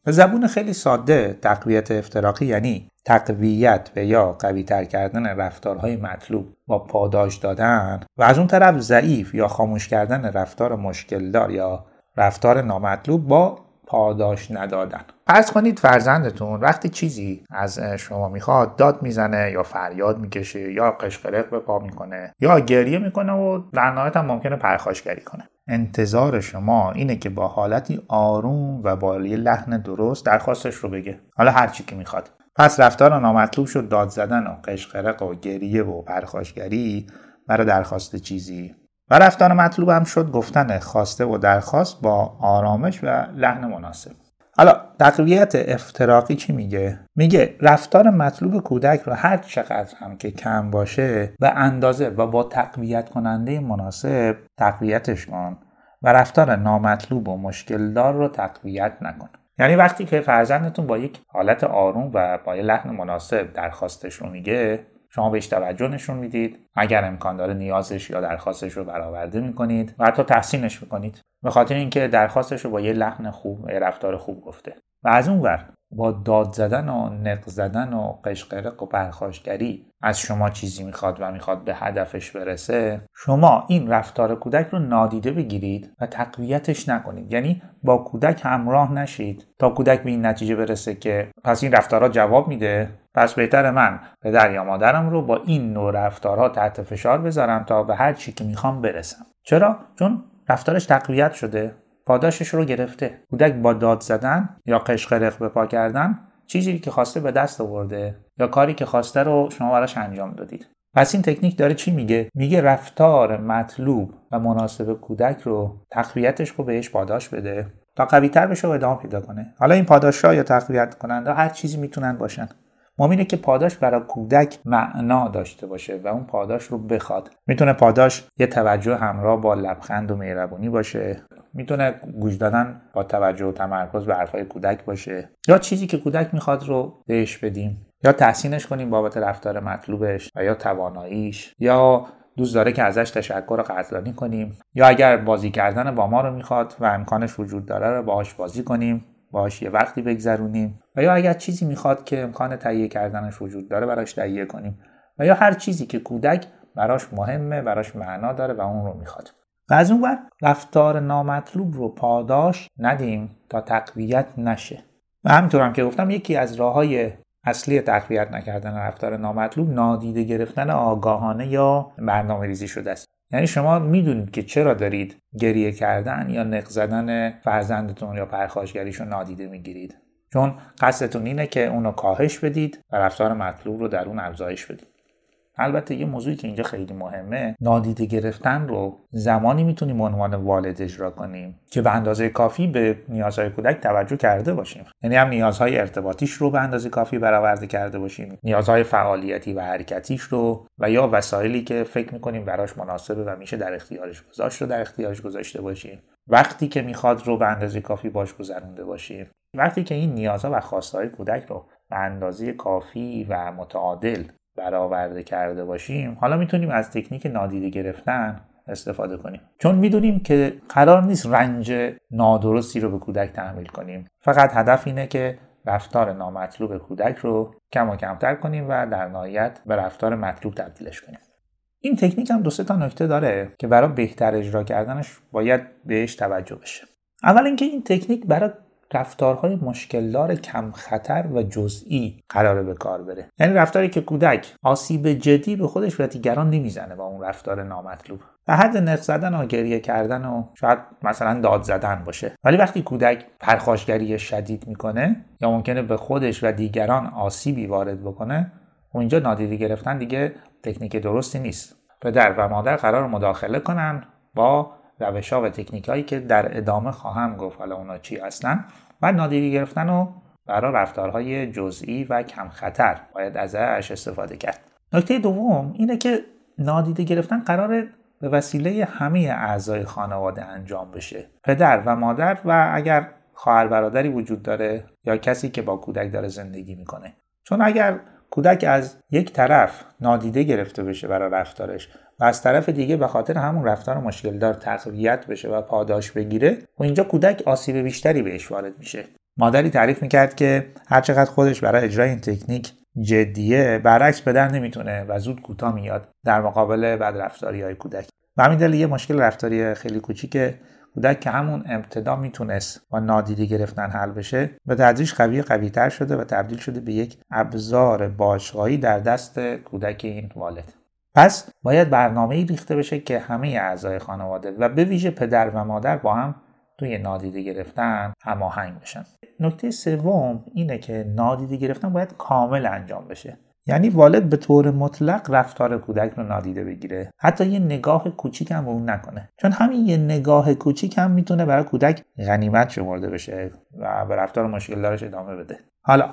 به زبون خیلی ساده تقویت افتراقی یعنی تقویت و یا قوی‌تر کردن رفتارهای مطلوب با پاداش دادن و از اون طرف ضعیف یا خاموش کردن رفتار مشکلدار یا رفتار نامطلوب با پاداش ندادن. فرض کنید فرزندتون وقتی چیزی از شما میخواد داد میزنه یا فریاد میکشه یا قشقرق به پا میکنه یا گریه میکنه و در نهایت هم ممکنه پرخاشگری کنه. انتظار شما اینه که با حالتی آروم و با لحن درست درخواستش رو بگه، حالا هر چی که میخواد. پس رفتار نامطلوب شد داد زدن و قشقرق و گریه و پرخاشگری برای درخواست چیزی و رفتار مطلوب هم شد گفتن خواسته و درخواست با آرامش و لحن مناسب. حالا تقویت افتراقی چی میگه؟ میگه رفتار مطلوب کودک رو هر چقدر هم که کم باشه و اندازه و با تقویت کننده مناسب تقویتش کن و رفتار نامطلوب و مشکلدار رو تقویت نکن. یعنی وقتی که فرزندتون با یک حالت آروم و با لحن مناسب درخواستش رو میگه شما بهش توجه نشون میدید، اگر امکان داره نیازش یا درخواستش رو برآورده میکنید و حتی تحسینش میکنید، به خاطر اینکه درخواستش رو با یه لحن خوب، یه رفتار خوب گفته. و از اون ور با داد زدن و نق زدن و قشقرق و پرخاشگری از شما چیزی میخواد و میخواد به هدفش برسه، شما این رفتار کودک رو نادیده بگیرید و تقویتش نکنید. یعنی با کودک همراه نشید تا کودک به این نتیجه برسه که پس این رفتارها جواب میده، پس بهتر من پدر یا مادرم رو با این نوع رفتارها تحت فشار بذارم تا به هر چی که میخوام برسم. چرا؟ چون رفتارش تقویت شده، پاداشش رو گرفته. کودک با داد زدن یا قشقرق به پا کردن چیزی که خواسته به دست آورده یا کاری که خواسته رو شما براش انجام دادید. پس این تکنیک داره چی میگه؟ میگه رفتار مطلوب و مناسب کودک رو تقویتش رو بهش پاداش بده تا قوی‌تر بشه و ادامه پیدا کنه. حالا این پاداش‌ها یا تقویت کننده هر چیزی میتونن باشن. مهم اینه که پاداش برای کودک معنا داشته باشه و اون پاداش رو بخواد. میتونه پاداش یه توجه همراه با لبخند و مهربونی باشه، میتونه گوش دادن با توجه و تمرکز به حرفای کودک باشه، یا چیزی که کودک میخواد رو بهش بدیم، یا تحسینش کنیم بابت رفتار مطلوبش و یا تواناییش، یا دوست داره که ازش تشکر و قدردانی کنیم، یا اگر بازی کردن با ما رو میخواد و امکانش وجود داره رو باهاش بازی کنیم، باهاش یه وقتی بگذرونیم، و یا اگر چیزی میخواد که امکان تهیه کردنش وجود داره براش تهیه کنیم، و یا هر چیزی که کودک براش مهمه، براش معنا داره و اون رو میخواد. و از اون ور رفتار نامطلوب رو پاداش ندیم تا تقویت نشه. و همینطور هم که گفتم، یکی از راه‌های اصلی تقویت نکردن رفتار نامطلوب، نادیده گرفتن آگاهانه یا برنامه‌ریزی شده است. یعنی شما میدونید که چرا دارید گریه کردن یا نق زدن فرزندتون یا پرخاشگریشو نادیده میگیرید، چون قصدتون اینه که اونو کاهش بدید و رفتار مطلوب رو در اون افزایش بدید. البته یه موضوعی که اینجا خیلی مهمه، نادیده گرفتن رو زمانی میتونیم عنوان والد اجرا کنیم که به اندازه کافی به نیازهای کودک توجه کرده باشیم. یعنی هم نیازهای ارتباطیش رو به اندازه کافی برآورده کرده باشیم، نیازهای فعالیتی و حرکتیش رو، و یا وسایلی که فکر میکنیم براش مناسبه و میشه در اختیارش گذاشت رو در اختیارش گذاشته باشیم، وقتی که میخواد رو به اندازه کافی باش گذرونده باشیم. وقتی که این نیازها و خواستهای کودک رو به اندازه کافی و متعادل برآورده کرده باشیم، حالا میتونیم از تکنیک نادیده گرفتن استفاده کنیم، چون میدونیم که قرار نیست رنج نادرستی رو به کودک تحمیل کنیم. فقط هدف اینه که رفتار نامطلوب کودک رو کم و کمتر کنیم و در نهایت به رفتار مطلوب تبدیلش کنیم. این تکنیک هم دو سه تا نکته داره که برای بهتر اجرا کردنش باید بهش توجه بشه. اول اینکه این تکنیک برای رفتارهای مشکلدار، کم خطر و جزئی قراره به کار بره. یعنی رفتاری که کودک آسیب جدی به خودش و دیگران نمیزنه با اون رفتار نامطلوب. به حد نق زدن و گریه کردن و شاید مثلا داد زدن باشه. ولی وقتی کودک پرخاشگری شدید میکنه یا ممکنه به خودش و دیگران آسیبی وارد بکنه، اونجا نادیده گرفتن دیگه تکنیک درستی نیست. پدر و مادر قرار مداخله کنن با روش‌ها و تکنیک‌هایی که در ادامه خواهم گفت حالا اونا چی هستن، و نادیده گرفتن و برای رفتارهای جزئی و کم خطر باید ازش استفاده کرد. نکته دوم اینه که نادیده گرفتن قراره به وسیله همه اعضای خانواده انجام بشه. پدر و مادر و اگر خواهر برادری وجود داره یا کسی که با کودک داره زندگی میکنه. چون اگر کودک از یک طرف نادیده گرفته بشه برای رفتارش و از طرف دیگه به خاطر همون رفتار مشکلدار تقویت بشه و پاداش بگیره، و اینجا کودک آسیب بیشتری بهش وارد میشه. مادری تعریف میکرد که هرچقدر خودش برای اجرای این تکنیک جدیه، برعکس پدر نمیتونه و زود کوتاه میاد در مقابل بدرفتاری‌های کودک. و همین دلیل یه مشکل رفتاری خیلی کوچیکه کودک که همون ابتدا میتونست با نادیده گرفتن حل بشه، به تدریج قوی قوی‌تر شده و تبدیل شده به یک ابزار باشگاهی در دست کودک این والد. پس باید برنامه‌ای ریخته بشه که همه اعضای خانواده و به ویژه پدر و مادر با هم توی نادیده گرفتن هماهنگ بشن. نکته سوم اینه که نادیده گرفتن باید کامل انجام بشه. یعنی والد به طور مطلق رفتار کودک رو نادیده بگیره، حتی یه نگاه کوچیک هم به اون نکنه، چون همین یه نگاه کوچیک هم میتونه برای کودک غنیمت شمرده بشه و به رفتار مشکل دارش ادامه بده. حالا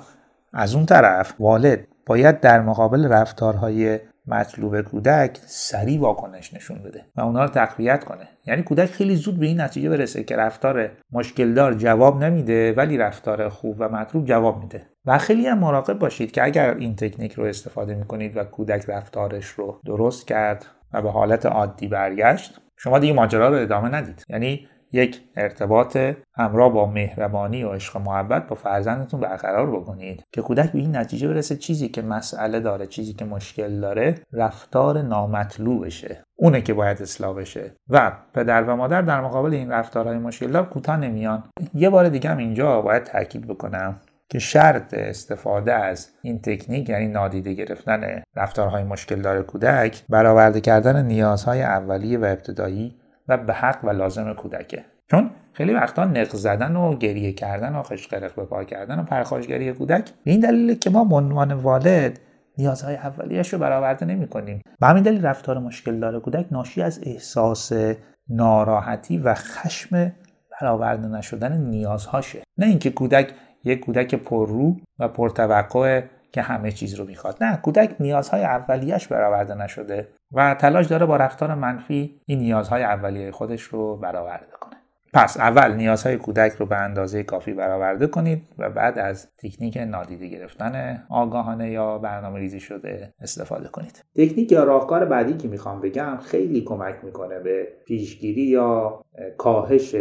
از اون طرف والد باید در مقابل رفتارهای مطلوب کودک سریع واکنش نشون بده و اونا رو تقویت کنه. یعنی کودک خیلی زود به این نتیجه برسه که رفتار مشکلدار جواب نمیده ولی رفتار خوب و مطلوب جواب میده. و خیلی هم مراقب باشید که اگر این تکنیک رو استفاده میکنید و کودک رفتارش رو درست کرد و به حالت عادی برگشت، شما دیگه ماجرا رو ادامه ندید. یعنی یک ارتباط همراه با مهربانی و عشق و محبت با فرزندتون برقرار بکنید که کودک به این نتیجه برسه چیزی که مسئله داره، چیزی که مشکل داره، رفتار نامطلوبشه، اونه که باید اصلاح بشه. و پدر و مادر در مقابل این رفتارهای مشکلدار کوتاه نمیان. یه بار دیگه هم اینجا باید تاکید بکنم که شرط استفاده از این تکنیک، یعنی نادیده گرفتن رفتارهای مشکلدار کودک، برآورده کردن نیازهای اولیه و ابتدایی و به حق و لازم کودکه. چون خیلی وقتا نق زدن و گریه کردن و خشقرق به پا کردن و پرخاشگری کودک به این دلیل که ما به عنوان والد نیازهای اولیه‌اش رو برآورده نمی‌کنیم. به همین دلیل رفتار مشکلدار کودک ناشی از احساس ناراحتی و خشم برآورده نشدن نیازهاشه، نه اینکه کودک یک کودک پررو و پرتوقع که همه چیز رو میخواد. نه، کودک نیازهای اولیه‌اش برآورده نشده و تلاش داره با رفتار منفی این نیازهای اولیه خودش رو برآورده کنه. پس اول نیازهای کودک رو به اندازه کافی برآورده کنید و بعد از تکنیک نادیده گرفتن آگاهانه یا برنامه‌ریزی شده استفاده کنید. تکنیک یا راهکار بعدی که میخوام بگم خیلی کمک میکنه به پیشگیری یا کاهش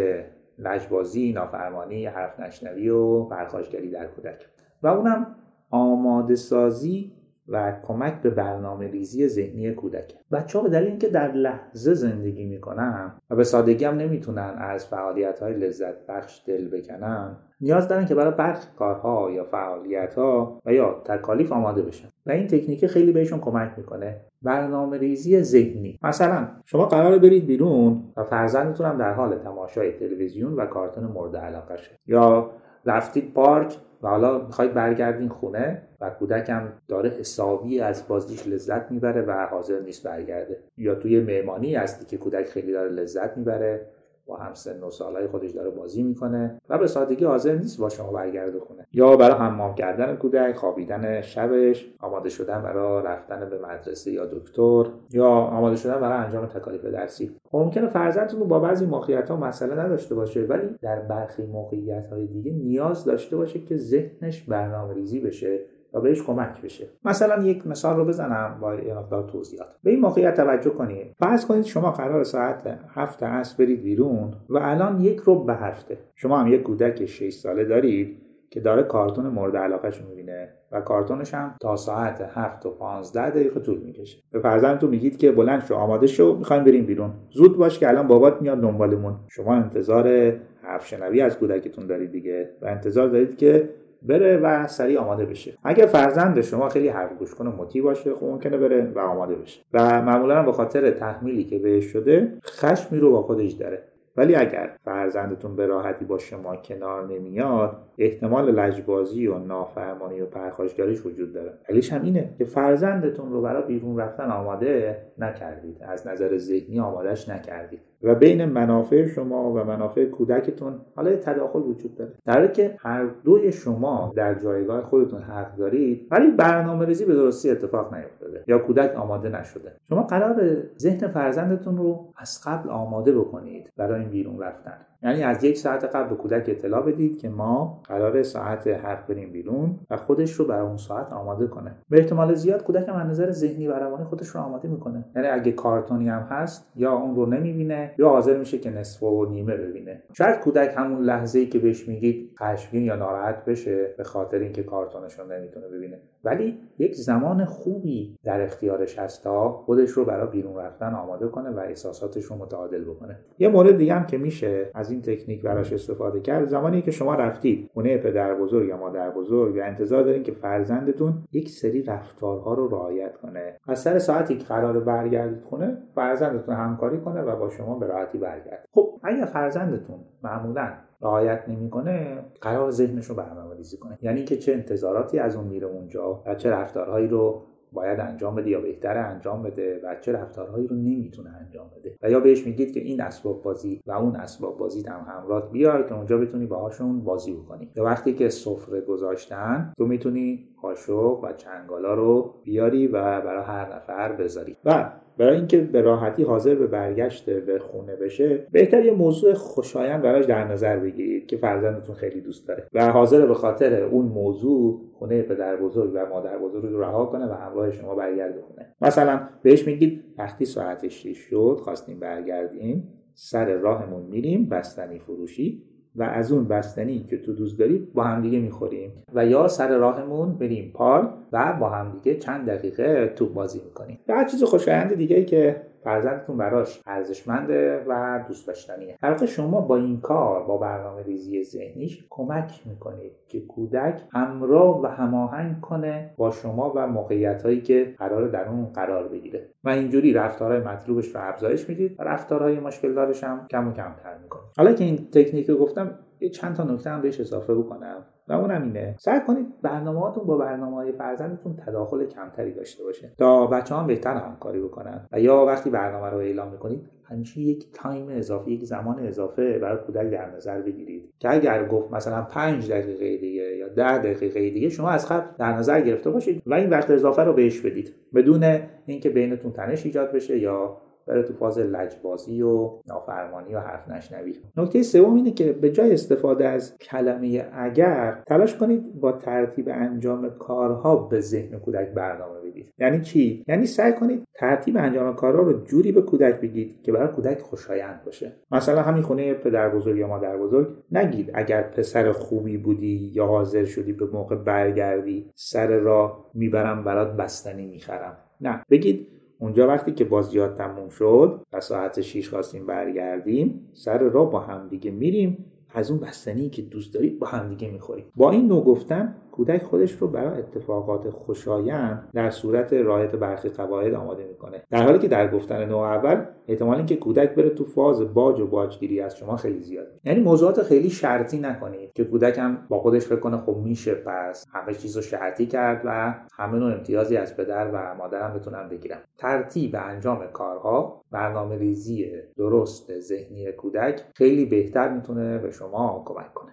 لجبازی، نافرمانی، حرف نشنوی و پرخاشگری در کودک، و اونم آماده سازی و کمک به برنامه ریزی ذهنی کودک. بچه‌ها به دلیل اینکه در لحظه زندگی میکنن و به سادگی هم نمیتونن از فعالیت‌های لذت بخش دل بکنن، نیاز دارن که برای برخی کارها یا فعالیت‌ها و یا تکالیف آماده بشن و این تکنیک خیلی بهشون کمک میکنه. برنامه ریزی ذهنی، مثلا شما قراره برید بیرون و فرزندتون هم در حال تماشای تلویزیون و کارتون مورد علاقه شه، یا رفتید پارک و حالا میخواید برگردین خونه و کودکم داره حسابی از بازیش لذت میبره و حاضر نیست برگرده، یا توی مهمانی هستی که کودک خیلی داره لذت میبره و همسن و سالای خودش داره بازی میکنه و به سادگی حاضر نیست با شما برگرده خونه، یا برای حمام کردن کودک، خوابیدن شبش، آماده شدن برای رفتن به مدرسه یا دکتر، یا آماده شدن برای انجام تکالیف درسی. ممکنه فرزندتون با بعضی موقعیت‌ها مسئله نداشته باشه ولی در برخی موقعیت‌های دیگه نیاز داشته باشه که ذهنش برنامه‌ریزی بشه و بهش کمک بشه. مثلا یک مثال رو بزنم با یه مقدار توضیحات. به این موقعیت توجه کنید. فرض کنید شما قرار ساعت هفت عصر برید بیرون و الان یک ربع به هفته. شما هم یک کودک شش ساله دارید که داره کارتون مورد علاقه‌شو می‌بینه و کارتونش هم تا ساعت هفت و پانزده دقیقه طول می‌کشه. به فرزندتون میگید که بلند شو، آماده شو، می‌خوایم بریم بیرون. زود باش که الان بابات میاد دنبالمون. شما انتظار حرف شنوی از کودکتون دارید دیگه و انتظار دارید که بره و سریع آماده بشه. اگه فرزند شما خیلی حرف گوش کنه، مطیع باشه، خب ممکنه بره و آماده بشه و معمولا به خاطر تحمیلی که بهش شده خشمی رو با خودش داره. ولی اگر فرزندتون به راحتی با شما کنار نمیاد، احتمال لجبازی و نافرمانی و پرخاشگریش وجود داره. علیش هم اینه که فرزندتون رو برای بیرون رفتن آماده نکردید، از نظر ذهنی آمادهش نکردید و بین منافع شما و منافع کودکتون حالا تداخل وجود داره، در حالی که هر دوی شما در جایگاه خودتون حق دارید ولی برنامه‌ریزی به درستی اتفاق نیفتاده یا کودک آماده نشده. شما قراره ذهن فرزندتون رو از قبل آماده بکنید برای این بیرون رفتن، یعنی از یک ساعت قبل به کودک اطلاع بدید که ما قراره ساعت هفت بریم بیرون و خودش رو برای اون ساعت آماده کنه. به احتمال زیاد کودک هم از نظر ذهنی و روانی خودش رو آماده میکنه، یعنی اگه کارتونی هم هست یا اون رو نمیبینه یا حاضر میشه که نصف و نیمه ببینه. شاید کودک همون لحظه‌ای که بهش میگید خشمگین یا ناراحت بشه به خاطر اینکه کارتونش رو نمیتونه ببینه، ولی یک زمان خوبی در اختیارش هست تا خودش رو برای بیرون رفتن آماده کنه و احساساتش رو متعادل بکنه. یه مورد دیگه هم که میشه از این تکنیک براش استفاده کرد، زمانی که شما رفتید خونه پدر بزرگ یا مادر بزرگ و انتظار دارین که فرزندتون یک سری رفتارها رو رعایت کنه. از سر ساعتی که قراره برگردید خونه، فرزندتون همکاری کنه و با شما به راحتی برگرده. خب اگه فرزندتون معمولاً رعایت نمیکنه، قرار ذهنش رو برنامه‌ریزی کنه، یعنی که چه انتظاراتی از اون میره اونجا و چه رفتارهایی رو باید انجام بده یا بهتره انجام بده و چه رفتارهایی رو نمیتونه انجام بده، و یا بهش میگید که این اسباب بازی و اون اسباب بازی هم همراهت بیار که اونجا بتونی باهاشون بازی بکنی. یا وقتی که سفره گذاشتن تو میتونی قاشق و چنگالا رو بیاری و برای هر نفر بذاری. و برای اینکه به راحتی حاضر به برگشت به خونه بشه، بهتر یه موضوع خوشایند براش در نظر بگیرید که فرزندتون خیلی دوست داره و حاضر به خاطر اون موضوع خونه پدر بزرگ و مادر بزرگ رو رها کنه و همراه شما برگرده خونه. مثلا بهش میگید وقتی ساعت شش شد خواستیم برگردیم، سر راهمون میریم بستنی فروشی و از اون بستنی که تو دوست داری با هم دیگه میخوریم، و یا سر راهمون بریم پارک و با هم دیگه چند دقیقه توپ بازی میکنیم. یا هر چیز خوشایند دیگه‌ای که فرزندتون براش ارزشمنده و دوست داشتنیه. در واقع شما با این کار، با برنامه‌ریزی ذهنیش کمک میکنید که کودک همراه و هماهنگ کنه با شما و موقعیت‌هایی که قراره در اون قرار بگیره. و اینجوری رفتارهای مطلوبش رو افزایش میدید و رفتارهای مشکل دارش هم کم و کمتر میکنید. حالا که این تکنیک رو گفتم، چند تا نکته هم بهش اضافه بکنم. و اونم اینه، سعی کنید برنامه‌هاتون با برنامه‌های فرزندتون تداخل کمتری داشته باشه تا بچه‌ها بهتر همکاری بکنن. و یا وقتی برنامه رو اعلام می‌کنید، همیشه یک تایم اضافه، یک زمان اضافه برای کودک در نظر بگیرید که اگر گفت مثلا پنج دقیقه دیگه یا ده دقیقه دیگه، شما از قبل در نظر گرفته باشید و این وقت اضافه رو بهش بدید، بدون اینکه بینتون تنش ایجاد بشه یا برای تو فاز لجبازی و نافرمانی و حرف نشنوی. نکته سوم اینه که به جای استفاده از کلمه اگر، تلاش کنید با ترتیب انجام کارها به ذهن کودک برنامه بدید. یعنی چی؟ یعنی سعی کنید ترتیب انجام کارها رو جوری به کودک بگید که برای کودک خوشایند باشه. مثلا همین خونه پدربزرگ یا مادربزرگ نگید اگر پسر خوبی بودی یا حاضر شدی به موقع برگردی، سر راه میبرم برات بستنی میخرم. نه، بگید اونجا وقتی که بازیات تموم شد و ساعت شش خواستیم برگردیم، سر راه با هم دیگه میریم، از اون بستنی که دوست دارید با هم دیگه میخوریم. با این نوع گفتن کودک خودش رو برای اتفاقات خوشایند در صورت رعایت برخی قواعد آماده میکنه، در حالی که در گفتن نوع اول احتمال اینکه کودک بره تو فاز باج و باجگیری از شما خیلی زیاد. یعنی موضوعات خیلی شرطی نکنید که کودک هم با خودش فکر کنه خب میشه پس همه چیزو شرطی کرد و همه نوع امتیازی از پدر و مادرم بتونن بگیرن. ترتیب انجام کارها، برنامه‌ریزی درست ذهنی کودک خیلی بهتر میتونه به شما کمک کنه.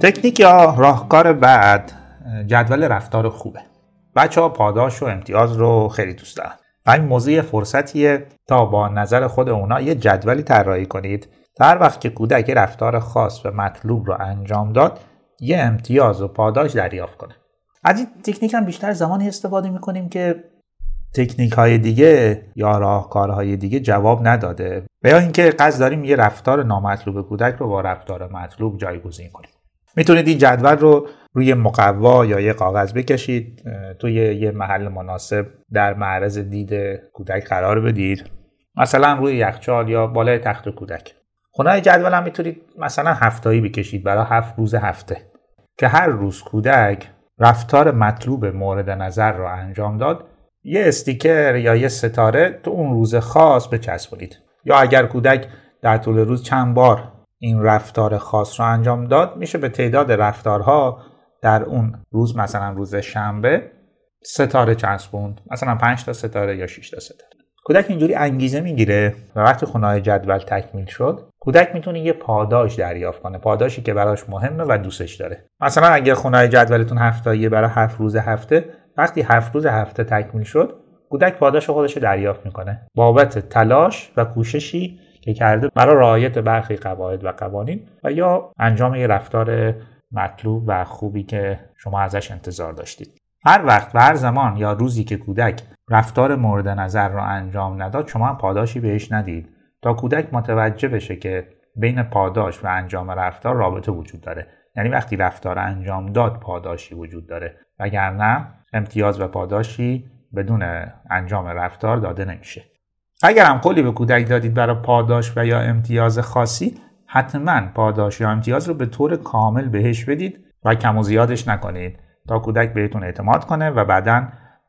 تکنیک یا راهکار بعد، جدول رفتار خوبه. بچه‌ها پاداش و امتیاز رو خیلی دوست دارن. این موضوع فرصتیه تا با نظر خود اونا یه جدولی طراحی کنید. هر وقت که کودک رفتار خاص و مطلوب رو انجام داد، یه امتیاز و پاداش دریافت کنه. از این تکنیک هم بیشتر زمانی استفاده می‌کنیم که تکنیک‌های دیگه یا راهکارهای دیگه جواب نداده، و یا اینکه قصد داریم یه رفتار نامطلوب کودک رو با رفتار مطلوب جایگزین کنیم. میتونید این جدول رو روی مقوا یا یه کاغذ بکشید، توی یه محل مناسب در معرض دید کودک قرار بدید، مثلا روی یخچال یا بالای تخت کودک. خونه‌های جدول هم میتونید مثلا هفتایی بکشید برای هفت روز هفته که هر روز کودک رفتار مطلوب مورد نظر رو انجام داد، یه استیکر یا یه ستاره تو اون روز خاص بچسبونید. یا اگر کودک در طول روز چند بار این رفتار خاص رو انجام داد، میشه به تعداد رفتارها در اون روز، مثلا روز شنبه، ستاره چسبوند، مثلا پنج تا ستاره یا شش تا ستاره. کودک اینجوری انگیزه میگیره و وقتی خونه‌های جدول تکمیل شد، کودک میتونه یه پاداش دریافت کنه، پاداشی که براش مهمه و دوستش داره. مثلا اگر خونه‌های جدولتون هفتاییه برای هفت روز هفته، وقتی هفت روز هفته تکمیل شد، کودک پاداش خودش رو دریافت میکنه بابت تلاش و کوششی که کرده برای رعایت برخی قواعد و قوانین و یا انجام یه رفتار مطلوب و خوبی که شما ازش انتظار داشتید. هر وقت و هر زمان یا روزی که کودک رفتار مورد نظر رو انجام نداد، شما هم پاداشی بهش ندید تا کودک متوجه بشه که بین پاداش و انجام رفتار رابطه وجود داره. یعنی وقتی رفتار انجام داد، پاداشی وجود داره، وگرنه امتیاز و پاداشی بدون انجام رفتار داده نمیشه. اگر هم قولی به کودک دادید برای پاداش و یا امتیاز خاصی، حتما پاداش یا امتیاز رو به طور کامل بهش بدید و کم و زیادش نکنید تا کودک بهتون اعتماد کنه و بعداً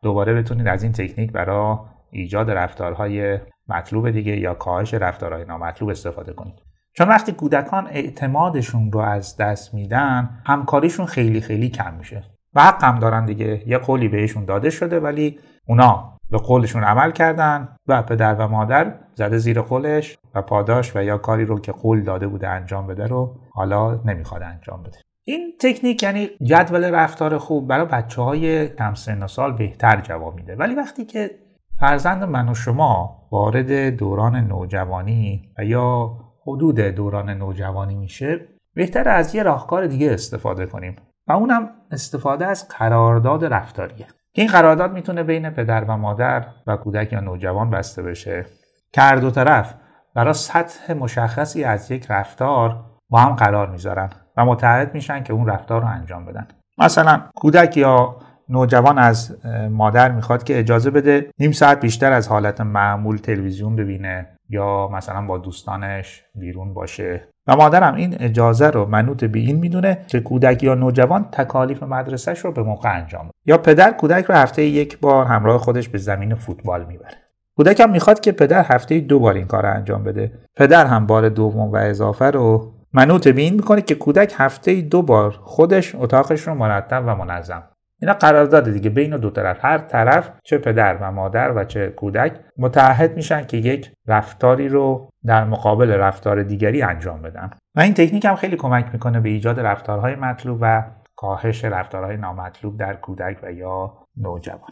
دوباره بتونید از این تکنیک برای ایجاد رفتارهای مطلوب دیگه یا کاهش رفتارهای نامطلوب استفاده کنید. چون وقتی کودکان اعتمادشون رو از دست میدن، همکاریشون خیلی خیلی کم میشه. و حق هم دارن دیگه، یه قولی بهشون داده شده ولی اونا به قولشون عمل کردن و پدر و مادر زده زیر قولش و پاداش و یا کاری رو که قول داده بوده انجام بده رو حالا نمیخواد انجام بده. این تکنیک، یعنی جدول رفتار خوب، برای بچه‌های کم سن و سال بهتر جواب میده. ولی وقتی که فرزند من و شما وارد دوران نوجوانی و یا حدود دوران نوجوانی میشه، بهتر از یه راهکار دیگه استفاده کنیم و اونم استفاده از قرارداد رفتاریه. این قرارداد میتونه بین پدر و مادر و کودک یا نوجوان بسته بشه که هر دو طرف برای سطح مشخصی از یک رفتار با هم قرار میذارن و متعهد میشن که اون رفتار رو انجام بدن. مثلا کودک یا نوجوان از مادر میخواد که اجازه بده نیم ساعت بیشتر از حالت معمول تلویزیون ببینه یا مثلا با دوستانش بیرون باشه و مادرم این اجازه رو منوط به این میدونه که کودک یا نوجوان تکالیف مدرسهش رو به موقع انجام بده. یا پدر کودک رو هفته یک بار همراه خودش به زمین فوتبال میبره. کودک هم میخواد که پدر هفته دو بار این کار رو انجام بده. پدر هم بار دوم و اضافه رو منوط به این میکنه که کودک هفته دو بار خودش اتاقش رو مرتب و منظم. اینا قرارداد دیگه بین دو طرف، هر طرف چه پدر و مادر و چه کودک متعهد میشن که یک رفتاری رو در مقابل رفتار دیگری انجام بدن. و این تکنیک هم خیلی کمک میکنه به ایجاد رفتارهای مطلوب و کاهش رفتارهای نامطلوب در کودک و یا نوجوان.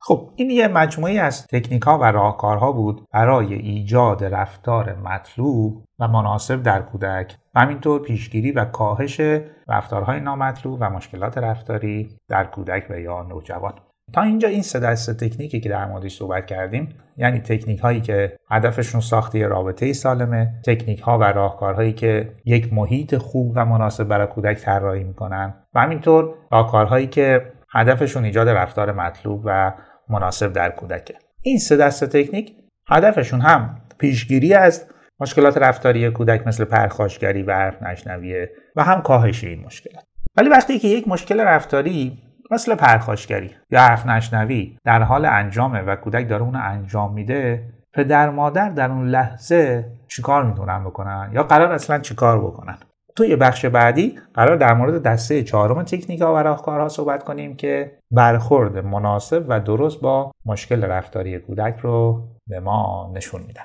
خب این یه مجموعه از تکنیک‌ها و راهکارها بود برای ایجاد رفتار مطلوب و مناسب در کودک و همینطور پیشگیری و کاهش رفتارهای نامطلوب و مشکلات رفتاری در کودک و یا نوجوان. تا اینجا این سه دسته تکنیکی که در موردش صحبت کردیم، یعنی تکنیک‌هایی که هدفشون ساخته رابطه‌ای سالمه، تکنیک‌ها و راهکارهایی که یک محیط خوب و مناسب برای کودک طراحی می‌کنن و همینطور راهکارهایی که هدفشون ایجاد رفتار مطلوب و مناسب در کودکه. این سه دسته تکنیک هدفشون هم پیشگیری از مشکلات رفتاری کودک مثل پرخاشگری و حرف نشنویه و هم کاهش این مشکلات. ولی وقتی که یک مشکل رفتاری مثل پرخاشگری یا حرف نشنوی در حال انجامه و کودک داره اونو انجام میده، پدر مادر در اون لحظه چیکار میتونن بکنن یا قرار اصلا چیکار بکنن؟ توی بخش بعدی قرار در مورد دسته چهارم تکنیک‌ها و راهکارها صحبت کنیم که برخورد مناسب و درست با مشکل رفتاری کودک رو به ما نشون میدن.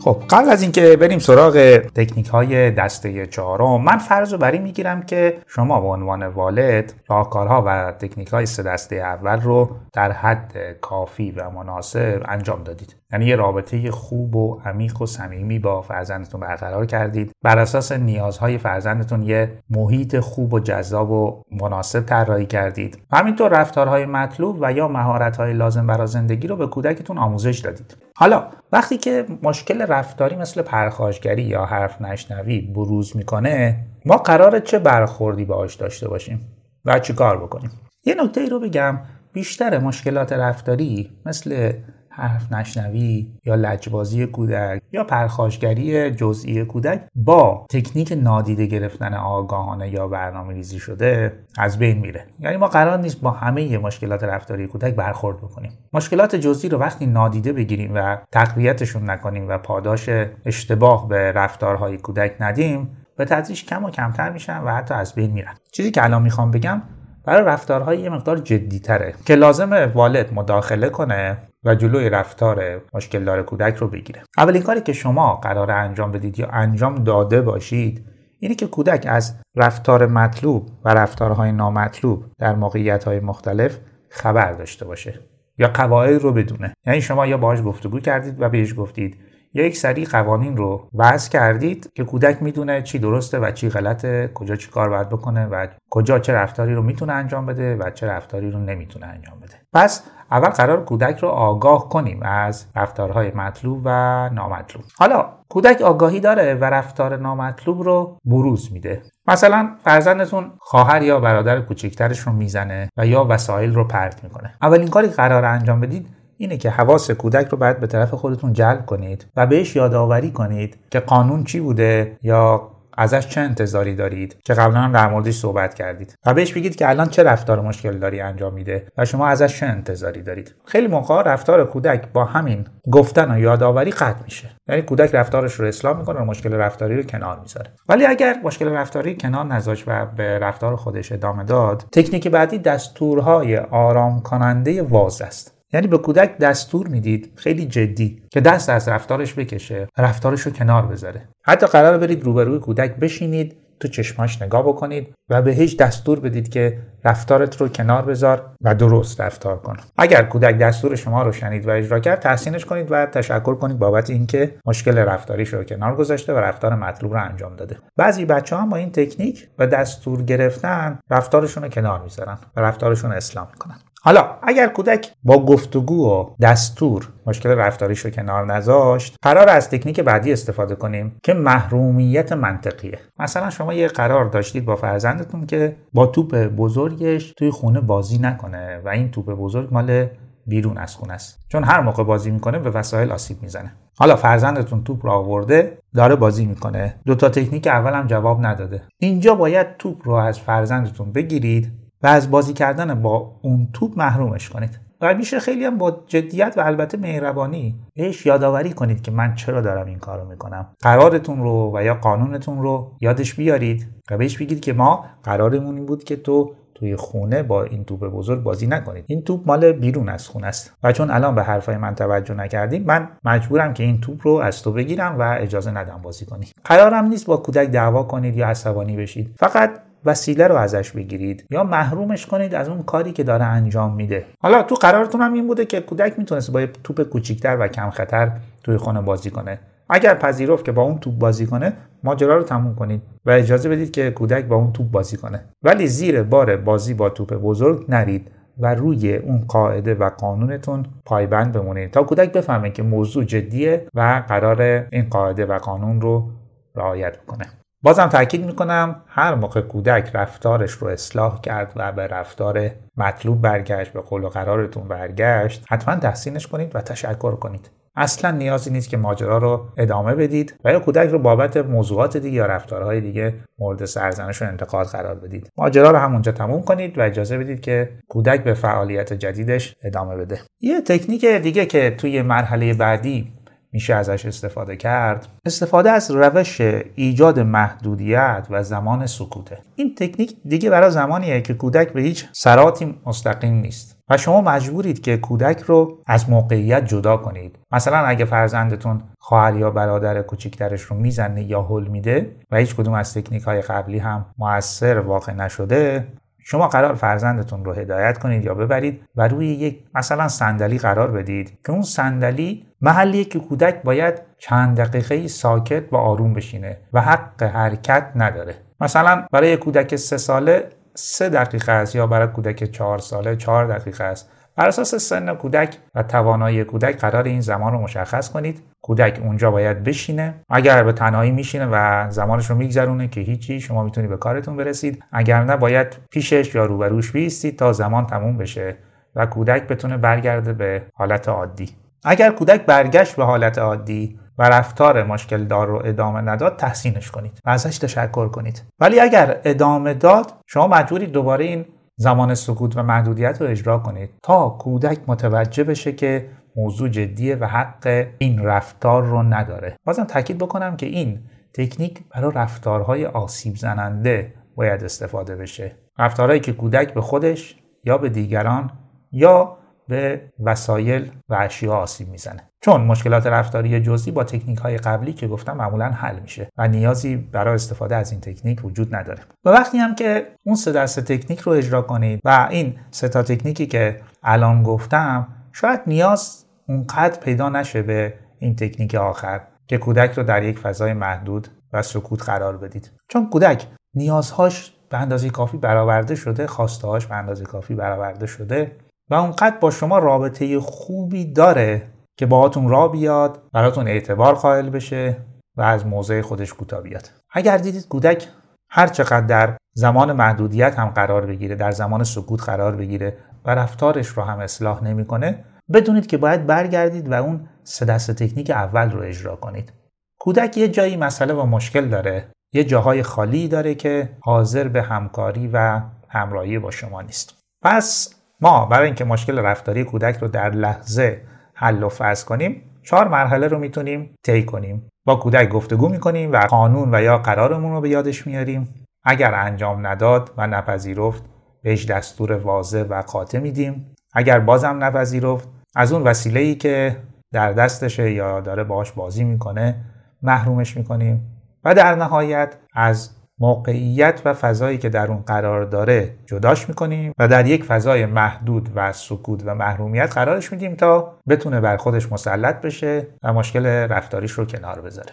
خب قبل از اینکه بریم سراغ تکنیک‌های دسته چهارم، من فرض رو بر این میگیرم که شما به عنوان والد راهکارها و تکنیک‌های سه دسته اول رو در حد کافی و مناسب انجام دادید. یعنی یه رابطه خوب و عمیق و صمیمی با فرزندتون برقرار کردید. بر اساس نیازهای فرزندتون یه محیط خوب و جذاب و مناسب طراحی کردید. همینطور رفتارهای مطلوب و یا مهارت‌های لازم برای زندگی رو به کودکتون آموزش دادید. حالا وقتی که مشکل رفتاری مثل پرخاشگری یا حرف نشنوی بروز میکنه، ما قراره چه برخوردی باهاش داشته باشیم و چی کار بکنیم؟ یه نکته ای رو بگم، بیشتر مشکلات رفتاری مثل حرف نشنوی یا لجبازی کودک یا پرخاشگری جزئی کودک با تکنیک نادیده گرفتن آگاهانه یا برنامه‌ریزی شده از بین میره. یعنی ما قرار نیست با همه مشکلات رفتاری کودک برخورد بکنیم. مشکلات جزئی رو وقتی نادیده بگیریم و تقویتشون نکنیم و پاداش اشتباه به رفتارهای کودک ندیم، به تدریج کم و کمتر میشن و حتی از بین میرن. چیزی که الان میخوام بگم برای رفتارهای یه مقدار جدی‌تره که لازمه والد مداخله کنه و جلوی رفتار مشکل دار کودک رو بگیره. اولین کاری که شما قراره انجام بدید یا انجام داده باشید اینه که کودک از رفتار مطلوب و رفتارهای نامطلوب در موقعیت‌های مختلف خبر داشته باشه یا قواعد رو بدونه. یعنی شما یا باهاش گفتگو کردید و بهش گفتید، یا یک سری قوانین رو وضع کردید که کودک میدونه چی درسته و چی غلطه، کجا چی کار باید بکنه و کجا چه رفتاری رو میتونه انجام بده و چه رفتاری رو نمیتونه انجام بده. پس اول قرار کودک رو آگاه کنیم از رفتارهای مطلوب و نامطلوب. حالا کودک آگاهی داره و رفتار نامطلوب رو بروز میده. مثلا فرزندتون خواهر یا برادر کوچکترش رو میزنه و یا وسایل رو پرت میکنه. اولین کاری قرار انجام بدید اینه که حواس کودک رو باید به طرف خودتون جلب کنید و بهش یادآوری کنید که قانون چی بوده یا ازش چه انتظاری دارید که قبلا در موردش صحبت کردید و بهش بگید که الان چه رفتار مشکل داری انجام میده و شما ازش چه انتظاری دارید. خیلی موقع رفتار کودک با همین گفتن و یادآوری قطع میشه. یعنی کودک رفتارش رو اصلاح میکنه و مشکل رفتاری رو کنار میذاره. ولی اگر مشکل رفتاری کنار نذاشت و به رفتار خودش ادامه داد، تکنیک بعدی دستورهای آرام کننده واضح است. یعنی به کودک دستور میدید خیلی جدی که دست از رفتارش بکشه، رفتارش رو کنار بذاره. حتی قرار برید روبروی کودک بشینید، تو چشماش نگاه بکنید و بهش دستور بدید که رفتارت رو کنار بذار و درست رفتار کن. اگر کودک دستور شما رو شنید و اجرا کرد، تحسینش کنید و تشکر کنید بابت اینکه مشکل رفتاریش رو کنار گذاشته و رفتار مطلوب رو انجام داده. بعضی بچه‌ها با این تکنیک و دستور گرفتن رفتارشون رو کنار میذارن و رفتارشون اصلاح میکنن. حالا اگر کودک با گفتگو و دستور مشکل رفتاریش رو کنار نذاشت، قرار از تکنیک بعدی استفاده کنیم که محرومیت منطقیه. مثلا شما یه قرار داشتید با فرزندتون که با توپ بزرگش توی خونه بازی نکنه و این توپ بزرگ مال بیرون از خونه است، چون هر موقع بازی میکنه به وسایل آسیب میزنه. حالا فرزندتون توپ رو آورده، داره بازی میکنه، دوتا تکنیک اول هم جواب نداده. اینجا باید توپ رو از فرزندتون بگیرید و از بازی کردن با اون توپ محرومش کنید. و میشه خیلی هم با جدیت و البته مهربانی بهش یادآوری کنید که من چرا دارم این کارو میکنم. قرارتون رو و یا قانونتون رو یادش بیارید و بهش بگید که ما قرارمون این بود که تو توی خونه با این توپ بزرگ بازی نکنید. این توپ مال بیرون از خونه است و چون الان به حرفای من توجه نکردی، من مجبورم که این توپ رو از تو بگیرم و اجازه ندم بازی کنی. قرارم نیست با کودک دعوا کنید یا عصبانی بشید. فقط وسیله رو ازش بگیرید یا محرومش کنید از اون کاری که داره انجام میده. حالا تو قرارتون هم این بوده که کودک میتونست با یه توپ کوچیک‌تر و کم خطر توی خونه بازی کنه. اگر پذیرفت که با اون توپ بازی کنه، ماجرا رو تموم کنید و اجازه بدید که کودک با اون توپ بازی کنه، ولی زیر بار بازی با توپ بزرگ نرید و روی اون قاعده و قانونتون پایبند بمونید تا کودک بفهمه که موضوع جدیه و قراره این قاعده و قانون رو رعایت کنه. بازم تأکید میکنم هر موقع کودک رفتارش رو اصلاح کرد و به رفتار مطلوب برگشت، به قول و قرارتون برگشت، حتما تحسینش کنید و تشکر کنید. اصلا نیازی نیست که ماجرا رو ادامه بدید و یا کودک رو بابت موضوعات دیگه یا رفتارهای دیگه مورد سرزنش و انتقاد قرار بدید. ماجرا رو همونجا تموم کنید و اجازه بدید که کودک به فعالیت جدیدش ادامه بده. یه تکنیک دیگه که توی مرحله بعدی میشه ازش استفاده کرد، استفاده از روش ایجاد محدودیت و زمان سکوته. این تکنیک دیگه برای زمانیه که کودک به هیچ سراتی مستقیم نیست و شما مجبورید که کودک رو از موقعیت جدا کنید. مثلا اگه فرزندتون خواهر یا برادر کوچیک‌ترش رو میزنه یا هل میده و هیچ کدوم از تکنیک‌های قبلی هم مؤثر واقع نشده، شما قرار فرزندتون رو هدایت کنید یا ببرید و روی یک مثلا صندلی قرار بدید که اون صندلی محلیه که کودک باید چند دقیقه‌ای ساکت و آروم بشینه و حق حرکت نداره. مثلا برای کودک سه ساله سه دقیقه است یا برای کودک چهار ساله چهار دقیقه است. بر اساس سن کودک و توانایی کودک قرار این زمان رو مشخص کنید. کودک اونجا باید بشینه. اگر به تنهایی میشینه و زمانش رو میگذرونه که هیچی، شما میتونید به کارتون برسید. اگر نه، باید پیشش یا روبروش بیستید تا زمان تموم بشه و کودک بتونه برگرده به حالت عادی. اگر کودک برگشت به حالت عادی و رفتار مشکل دار رو ادامه نداد، تحسینش کنید و ازش تشکر کنید. ولی اگر ادامه داد، شما مجبورید دوباره این زمان سکوت و محدودیت رو اجرا کنید تا کودک متوجه بشه که موضوع جدیه و حق این رفتار رو نداره. بازم تاکید بکنم که این تکنیک برای رفتارهای آسیب زننده باید استفاده بشه. رفتارهایی که کودک به خودش یا به دیگران یا به وسایل و اشیاء آسیب میزنه. چون مشکلات رفتاری جزئی با تکنیک‌های قبلی که گفتم معمولاً حل میشه و نیازی برای استفاده از این تکنیک وجود نداره. و وقتی هم که اون سه دسته تکنیک رو اجرا کنید و این سه تا تکنیکی که الان گفتم، شاید نیاز اونقدر پیدا نشه به این تکنیک آخر که کودک رو در یک فضای محدود و سکوت قرار بدید. چون کودک نیازهاش به اندازه کافی برآورده شده، خواسته‌هاش به اندازه کافی برآورده شده و اونقدر با شما رابطه خوبی داره که باهاتون راه بیاد، براتون اعتبار قائل بشه و از موضع خودش کوتاه بیاد. اگر دیدید کودک هر چقدر در زمان محدودیت هم قرار بگیره، در زمان سکوت قرار بگیره و رفتارش رو هم اصلاح نمی‌کنه، بدونید که باید برگردید و اون سه دسته تکنیک اول رو اجرا کنید. کودک یه جایی مسئله و مشکل داره، یه جاهای خالی داره که حاضر به همکاری و همراهی با شما نیست. پس ما برای اینکه مشکل رفتاری کودک رو در لحظه حل و فصل کنیم، چهار مرحله رو میتونیم طی کنیم. با کودک گفتگو میکنیم و قانون و یا قرارمون رو به یادش میاریم. اگر انجام نداد و نپذیرفت، بهش دستور واضح و قاطع میدیم. اگر بازم نپذیرفت، از اون وسیله‌ای که در دستشه یا داره باهاش بازی میکنه محرومش میکنیم و در نهایت از موقعیت و فضایی که در اون قرار داره جداش میکنیم و در یک فضای محدود و سکوت و محرومیت قرارش میدیم تا بتونه بر خودش مسلط بشه و مشکل رفتاریش رو کنار بذاره.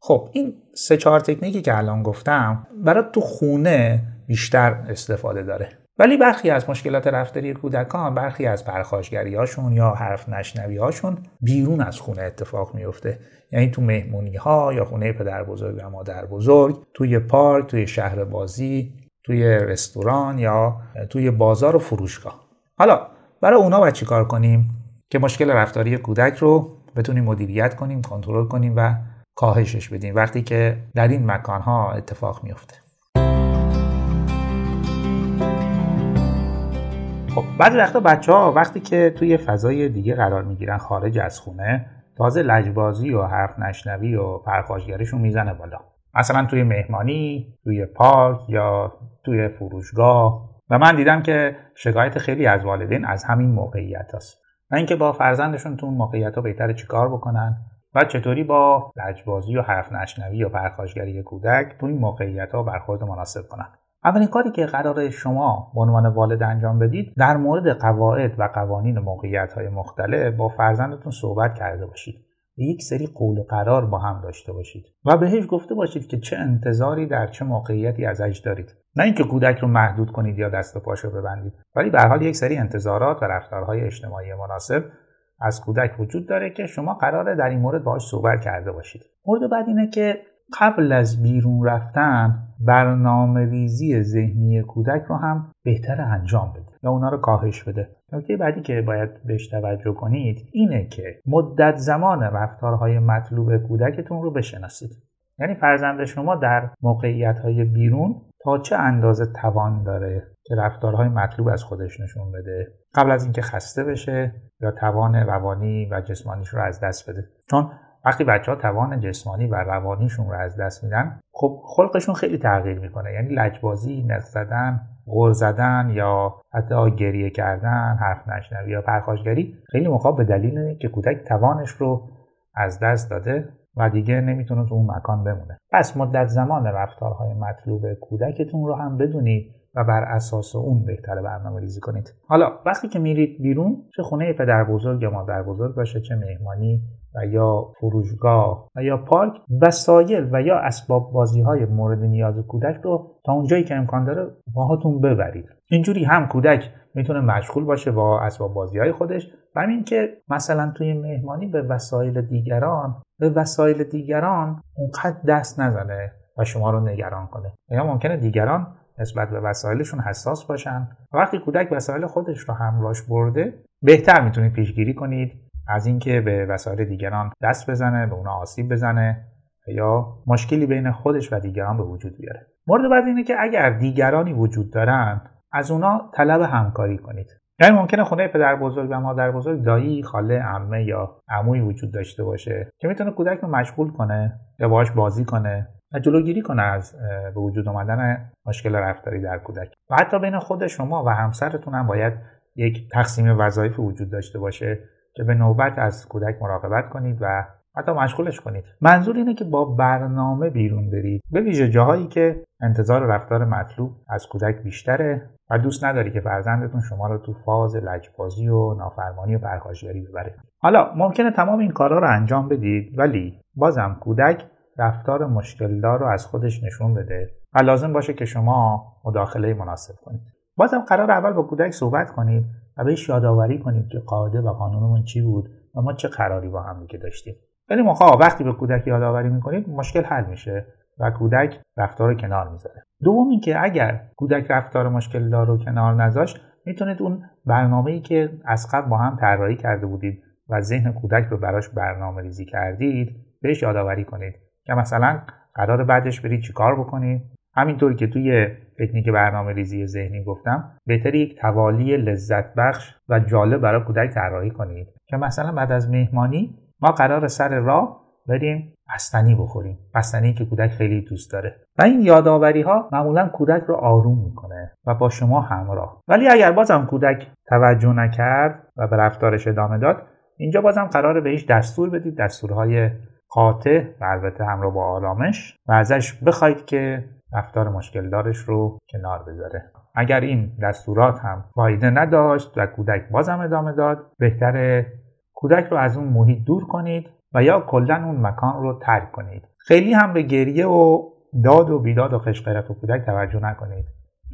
خب این سه چهار تکنیکی که الان گفتم برای تو خونه بیشتر استفاده داره، ولی برخی از مشکلات رفتاری کودکان، برخی از پرخاشگری‌هاشون یا حرف نشنوی‌هاشون بیرون از خونه اتفاق میفته، یعنی تو مهمونی‌ها یا خونه پدر بزرگ و مادر بزرگ، توی پارک، توی شهر بازی، توی رستوران یا توی بازار و فروشگاه. حالا برای اونا باید چی کار کنیم که مشکل رفتاری کودک رو بتونیم مدیریت کنیم، کنترل کنیم و کاهشش بدیم وقتی که در این مکان‌ها اتفاق میفته؟ خب بعضی وقتا بچه‌ها وقتی که توی فضای دیگه قرار میگیرن خارج از خونه، تازه لجبازی و حرف نشنوی و پرخاشگریشون میزنه بالا، مثلا توی مهمانی، توی پارک یا توی فروشگاه. و من دیدم که شکایت خیلی از والدین از همین موقعیت هست، نه اینکه با فرزندشون تو اون موقعیت ها بهتره چیکار بکنن و چطوری با لجبازی و حرف نشنوی و پرخاشگری کودک تو این موقعیت ها برخورد مناسب کنن. اولین کاری که قراره شما به عنوان والد انجام بدید، در مورد قواعد و قوانین موقعیت‌های مختلف با فرزندتون صحبت کرده باشید. یک سری قول و قرار با هم داشته باشید و بهش گفته باشید که چه انتظاری در چه موقعیتی ازش دارید. نه اینکه کودک رو محدود کنید یا دست و پاشو ببندید، ولی به هر حال یک سری انتظارات و رفتارهای اجتماعی مناسب از کودک وجود داره که شما قراره در این مورد باهاش صحبت کرده باشید. مورد بعد اینه که قبل از بیرون رفتن برنامه‌ریزی ذهنی کودک رو هم بهتر انجام بده یا اونا رو کاهش بده. نکته بعدی که باید بهش توجه کنید اینه که مدت زمان رفتارهای مطلوب کودکتون رو بشناسید. یعنی فرزند شما در موقعیت‌های بیرون تا چه اندازه توان داره که رفتارهای مطلوب از خودش نشون بده قبل از اینکه خسته بشه یا توان روانی و جسمانیش رو از دست بده. چون وقتی بچه‌ها توان جسمانی و روانیشون رو از دست میدن، خب خلقشون خیلی تغییر میکنه، یعنی لجبازی، نق زدن، غر زدن یا حتی گریه کردن، حرف نشنوی یا پرخاشگری خیلی موقع به دلیل اینه که کودک توانش رو از دست داده و دیگه نمیتونه تو اون مکان بمونه. پس مدت زمان رفتارهای مطلوب کودکتون رو هم بدونید و بر اساس اون بهتره برنامه‌ریزی کنید. حالا وقتی که میرید بیرون، چه خونه پدر بزرگ یا مادر بزرگ باشه، چه مهمانی و یا فروشگاه و یا پارک، وسایل و یا اسباب بازی‌های مورد نیاز کودک رو تا اونجایی که امکان داره باهاتون ببرید. اینجوری هم کودک میتونه مشغول باشه با اسباب بازی‌های خودش، و همین که مثلا توی مهمانی به وسایل دیگران به وسایل دیگران اونقدر دست نزنه و شما رو نگران کنه. یا ممکنه دیگران نسبت به وسایلشون حساس باشن. وقتی کودک وسایل خودش رو همراهش برده، بهتر میتونید پیشگیری کنید از اینکه به وسایل دیگران دست بزنه، به اونا آسیب بزنه یا مشکلی بین خودش و دیگران به وجود بیاره. مورد بعد اینه که اگر دیگرانی وجود دارن، از اونا طلب همکاری کنید. یعنی ممکنه خونه پدر بزرگ و مادر بزرگ دایی، خاله، عمه یا عمویی وجود داشته باشه که میتونه کودک رو مشغول کنه یا باهاش بازی کنه و جلوگیری کنه از به وجود آمدن مشکل رفتاری در کودک. و حتی بین خود شما و همسرتون هم باید یک تقسیم وظایف وجود داشته باشه که به نوبت از کودک مراقبت کنید و حتی مشغولش کنید. منظور اینه که با برنامه بیرون برید، به ویژه جاهایی که انتظار رفتار مطلوب از کودک بیشتره و دوست نداری که فرزندتون شما رو تو فاز لجبازی و نافرمانی و پرخاشگری ببره. حالا ممکنه تمام این کارا رو انجام بدید، ولی بازم کودک رفتار مشکلدار رو از خودش نشون بده و لازم باشه که شما مداخله مناسب کنید. بازم قرار اول با کودک صحبت کنید و بهش یادآوری کنید که قاعده و قانونمون چی بود و ما چه قراری با هم دیگه داشتیم. ولی موقعا وقتی به کودک یادآوری میکنید، مشکل حل میشه و کودک رفتار رو کنار میذاره. دومی که اگر کودک رفتار مشکلدار رو کنار نذاشت، میتونید اون برنامه‌ای که از قبل با هم طراحی کرده بودید و ذهن کودک رو براش برنامه‌ریزی کردید، بهش یادآوری کنید که مثلا قرار بعدش برید چیکار بکنید. همینطور که توی تکنیک برنامه‌ریزی ذهنی گفتم، بهتره یک توالی لذت بخش و جالب برای کودک طراحی کنید که مثلا بعد از مهمانی ما قرار سر راه بریم بستنی بخوریم، بستنی که کودک خیلی دوست داره. و این یادآوری‌ها معمولاً کودک رو آروم می‌کنه و با شما همراه. ولی اگر بازم کودک توجه نکرد و به رفتارش ادامه داد، اینجا بازم قراره بهش دستور بدید، دستورهای قاطع و البته همراه با آرامش، و ازش بخواید که رفتار مشکل دارش رو کنار بذاره. اگر این دستورات هم فایده نداشت و کودک بازم ادامه داد، بهتره کودک رو از اون محیط دور کنید و یا کلاً اون مکان رو ترک کنید. خیلی هم به گریه و داد و بیداد و خشقرق و کودک توجه نکنید،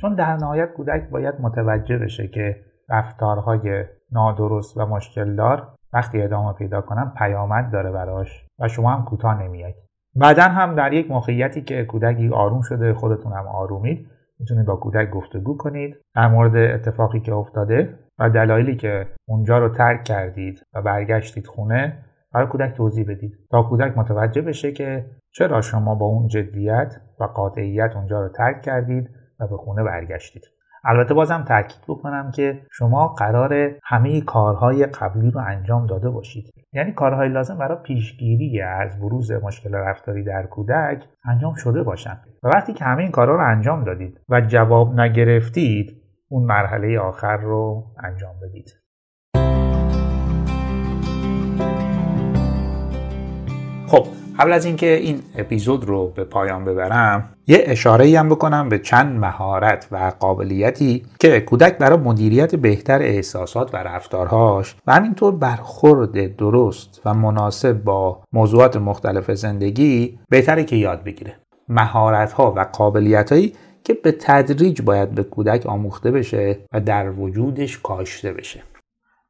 چون در نهایت کودک باید متوجه بشه که رفتارهای نادرست و مشکلدار وقتی ادامه پیدا کنن پیامد داره براش و شما هم کوتاه نمیاید. بعدن هم در یک موقعیتی که کودکی آروم شده، خودتون هم آرومید، میتونید با کودک گفتگو کنید در مورد اتفاقی که افتاده و دلایلی که اونجا رو ترک کردید و برگشتید خونه برای کودک توضیح بدید تا کودک متوجه بشه که چرا شما با اون جدیت و قاطعیت اونجا رو ترک کردید و به خونه برگشتید. البته بازم تاکید بکنم که شما قرار همه کارهای قبلی رو انجام داده باشید، یعنی کارهای لازم برای پیشگیری از بروز مشکل رفتاری در کودک انجام شده باشن. و وقتی که همه این کارها رو انجام دادید و جواب نگرفتید، اون مرحله آخر رو انجام بدید. خب قبل از اینکه این اپیزود رو به پایان ببرم، یه اشاره‌ای هم بکنم به چند مهارت و قابلیتی که کودک برای مدیریت بهتر احساسات و رفتارهاش و همینطور برخورد درست و مناسب با موضوعات مختلف زندگی بهتره که یاد بگیره. مهارت‌ها و قابلیت‌هایی که به تدریج باید به کودک آموخته بشه و در وجودش کاشته بشه.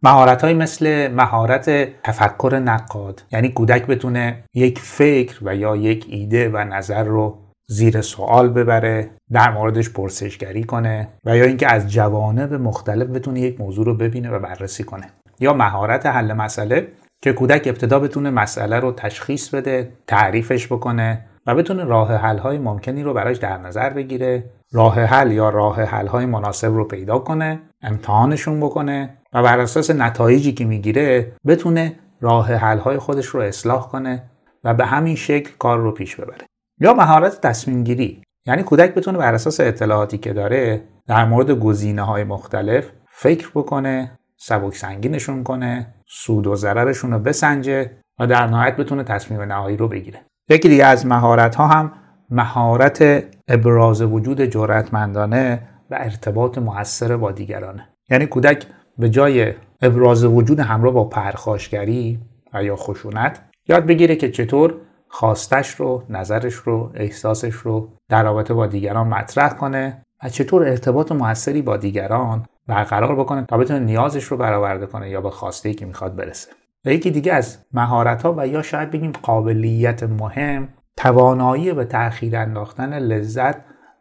مهارت‌های مثل مهارت تفکر نقاد، یعنی کودک بتونه یک فکر و یا یک ایده و نظر رو زیر سوال ببره، در موردش پرسشگری کنه و یا اینکه از جوانب مختلف بتونه یک موضوع رو ببینه و بررسی کنه. یا مهارت حل مسئله که کودک ابتدا بتونه مسئله رو تشخیص بده، تعریفش بکنه و بتونه راه حل‌های ممکنی رو براش در نظر بگیره، راه حل یا راه حل‌های مناسب رو پیدا کنه، امتحانشون بکنه و بر اساس نتایجی که میگیره بتونه راه حل‌های خودش رو اصلاح کنه و به همین شکل کار رو پیش ببره. یا مهارت تصمیم گیری، یعنی کودک بتونه بر اساس اطلاعاتی که داره در مورد گزینه‌های مختلف فکر بکنه، سبک سنگینشون کنه، سود و ضررشون رو بسنجه و در نهایت بتونه تصمیم نهایی رو بگیره. یکی دیگه از مهارت‌ها هم مهارت ابراز وجود جرأتمندانه و ارتباط مؤثر با دیگرانه، یعنی کودک به جای ابراز وجود همراه با پرخاشگری و یا خشونت یاد بگیره که چطور خواستش رو، نظرش رو، احساسش رو در رابطه با دیگران مطرح کنه و چطور ارتباط مؤثری با دیگران برقرار بکنه تا بتونه نیازش رو برآورده کنه یا به خواسته‌ای که میخواد برسه. و یکی دیگه از مهارت‌ها و یا شاید بگیم قابلیت مهم، توانایی به تأخیر انداختن لذت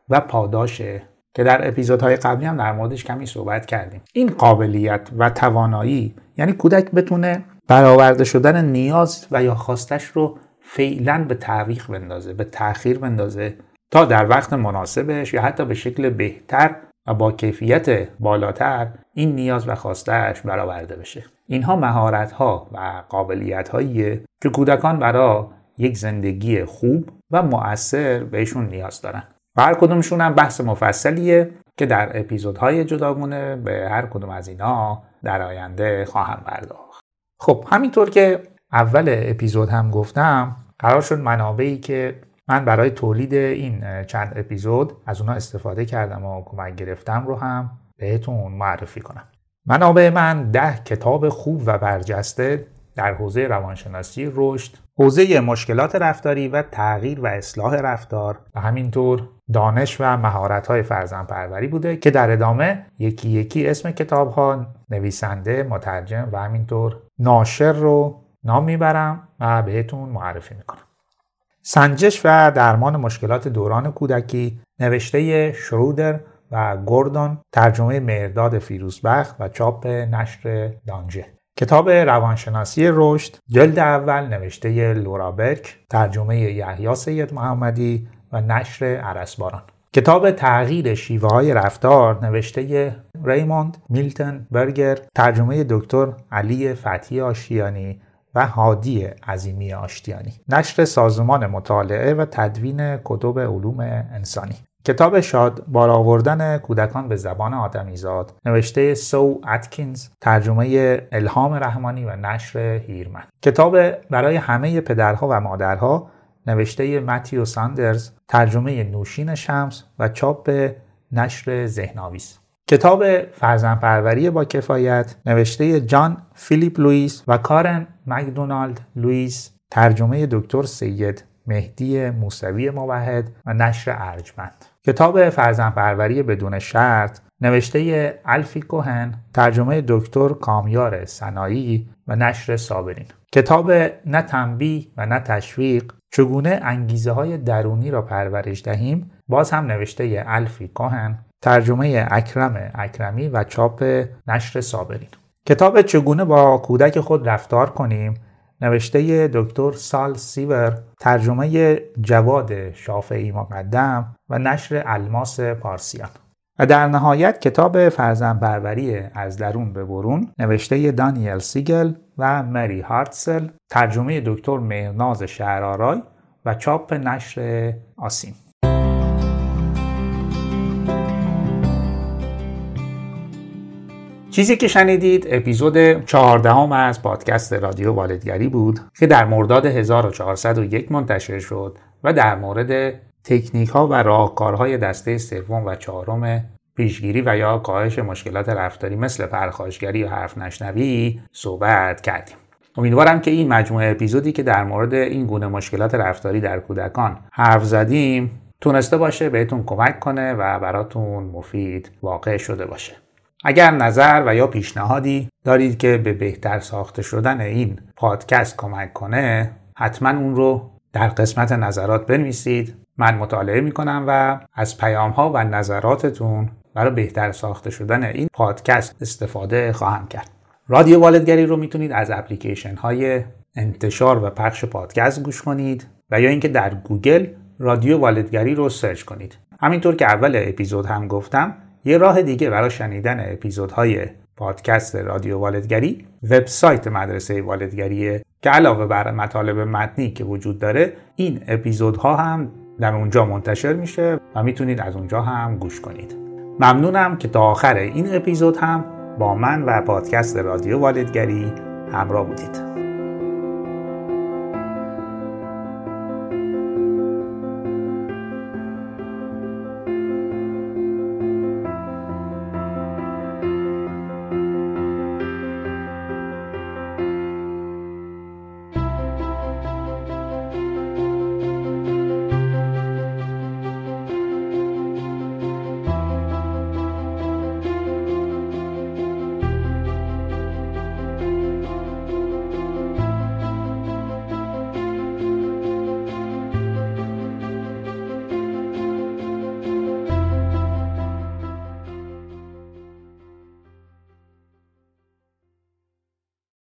و پاداشه که در اپیزودهای قبلی هم در موردش کمی صحبت کردیم. این قابلیت و توانایی یعنی کودک بتونه برآورده شدن نیاز و یا خواستش رو فعلا به تعویق بندازه، به تأخیر بندازه تا در وقت مناسبش یا حتی به شکل بهتر و با کیفیت بالاتر این نیاز و خواستش برآورده بشه. اینها مهارت‌ها و قابلیت‌هایی که کودکان برای یک زندگی خوب و مؤثر بهشون نیاز دارن. و هر کدومشون هم بحث مفصلیه که در اپیزودهای جداگونه به هر کدوم از اینا در آینده خواهم پرداخت. خب همینطور که اول اپیزود هم گفتم، قرار شد منابعی که من برای تولید این چند اپیزود از اونا استفاده کردم و کمک گرفتم رو هم بهتون معرفی کنم. منابع من ده کتاب خوب و برجسته در حوزه روانشناسی رشد، حوزه مشکلات رفتاری و تغییر و اصلاح رفتار و همینطور دانش و مهارت‌های فرزندپروری بوده که در ادامه یکی یکی اسم کتاب‌ها، نویسنده، مترجم و همینطور ناشر رو نام میبرم و بهتون معرفی میکنم. سنجش و درمان مشکلات دوران کودکی، نوشته شرودر و گوردون، ترجمه مهرداد فیروزبخت و چاپ نشر دانجه. کتاب روانشناسی رشد جلد اول، نوشته لورا برک، ترجمه یحیی سید محمدی و نشر عرسباران. کتاب تغییر شیوه‌های رفتار، نوشته ریموند میلتن برگر، ترجمه دکتر علی فتحی آشتیانی و هادی عظیمی آشتیانی، نشر سازمان مطالعه و تدوین کتب علوم انسانی. کتاب شاد بار آوردن کودکان به زبان آدمیزاد، نوشته سو اتکینز، ترجمه الهام رحمانی و نشر هیرمن. کتاب برای همه پدرها و مادرها، نوشته متیو ساندرز، ترجمه نوشین شمس و چاپ نشر ذهن‌آویز. کتاب فرزندپروری با کفایت، نوشته جان فیلیپ لوئیس و کارن مکدونالد لوئیس، ترجمه دکتر سید مهدی موسوی موحد و نشر ارجمند. کتاب فرزندپروری بدون شرط، نوشته الفی کوهن، ترجمه دکتر کامیار سنایی و نشر صابرین. کتاب نه تنبیه و نه تشویق، چگونه انگیزه های درونی را پرورش دهیم، باز هم نوشته الفی کوهن، ترجمه اکرم اکرمی و چاپ نشر صابرین. کتاب چگونه با کودک خود رفتار کنیم، نوشته دکتر سال سیور، ترجمه جواد شافعی مقدم و نشر الماس پارسیان. و در نهایت کتاب فرزندپروری از درون به برون، نوشته دانیل سیگل و مری هارتسل، ترجمه دکتر مهرناز شهرآرای و چاپ نشر آسیم. چیزی که شنیدید اپیزود چهاردهم از پادکست رادیو والدگری بود که در مرداد هزار و چهارصد و یک منتشر شد و در مورد تکنیک‌ها و راهکارهای دسته سوم و چهارم پیشگیری و یا کاهش مشکلات رفتاری مثل پرخاشگری و حرف نشنوی صحبت کردیم. امیدوارم که این مجموعه اپیزودی که در مورد این گونه مشکلات رفتاری در کودکان حرف زدیم تونسته باشه بهتون کمک کنه و براتون مفید واقع شده باشه. اگر نظر و یا پیشنهادی دارید که به بهتر ساخته شدن این پادکست کمک کنه، حتما اون رو در قسمت نظرات بنویسید. من مطالعه میکنم و از پیام‌ها و نظراتتون برای بهتر ساخته شدن این پادکست استفاده خواهم کرد. رادیو والدگری رو میتونید از اپلیکیشن‌های انتشار و پخش پادکست گوش کنید و یا اینکه در گوگل رادیو والدگری رو سرچ کنید. همینطور که اول اپیزود هم گفتم، یه راه دیگه برای شنیدن اپیزودهای پادکست رادیو والدگری وبسایت مدرسه والدگریه که علاوه بر مطالب متنی که وجود داره، این اپیزودها هم در اونجا منتشر میشه و میتونید از اونجا هم گوش کنید. ممنونم که تا آخر این اپیزود هم با من و پادکست رادیو والدگری همراه بودید.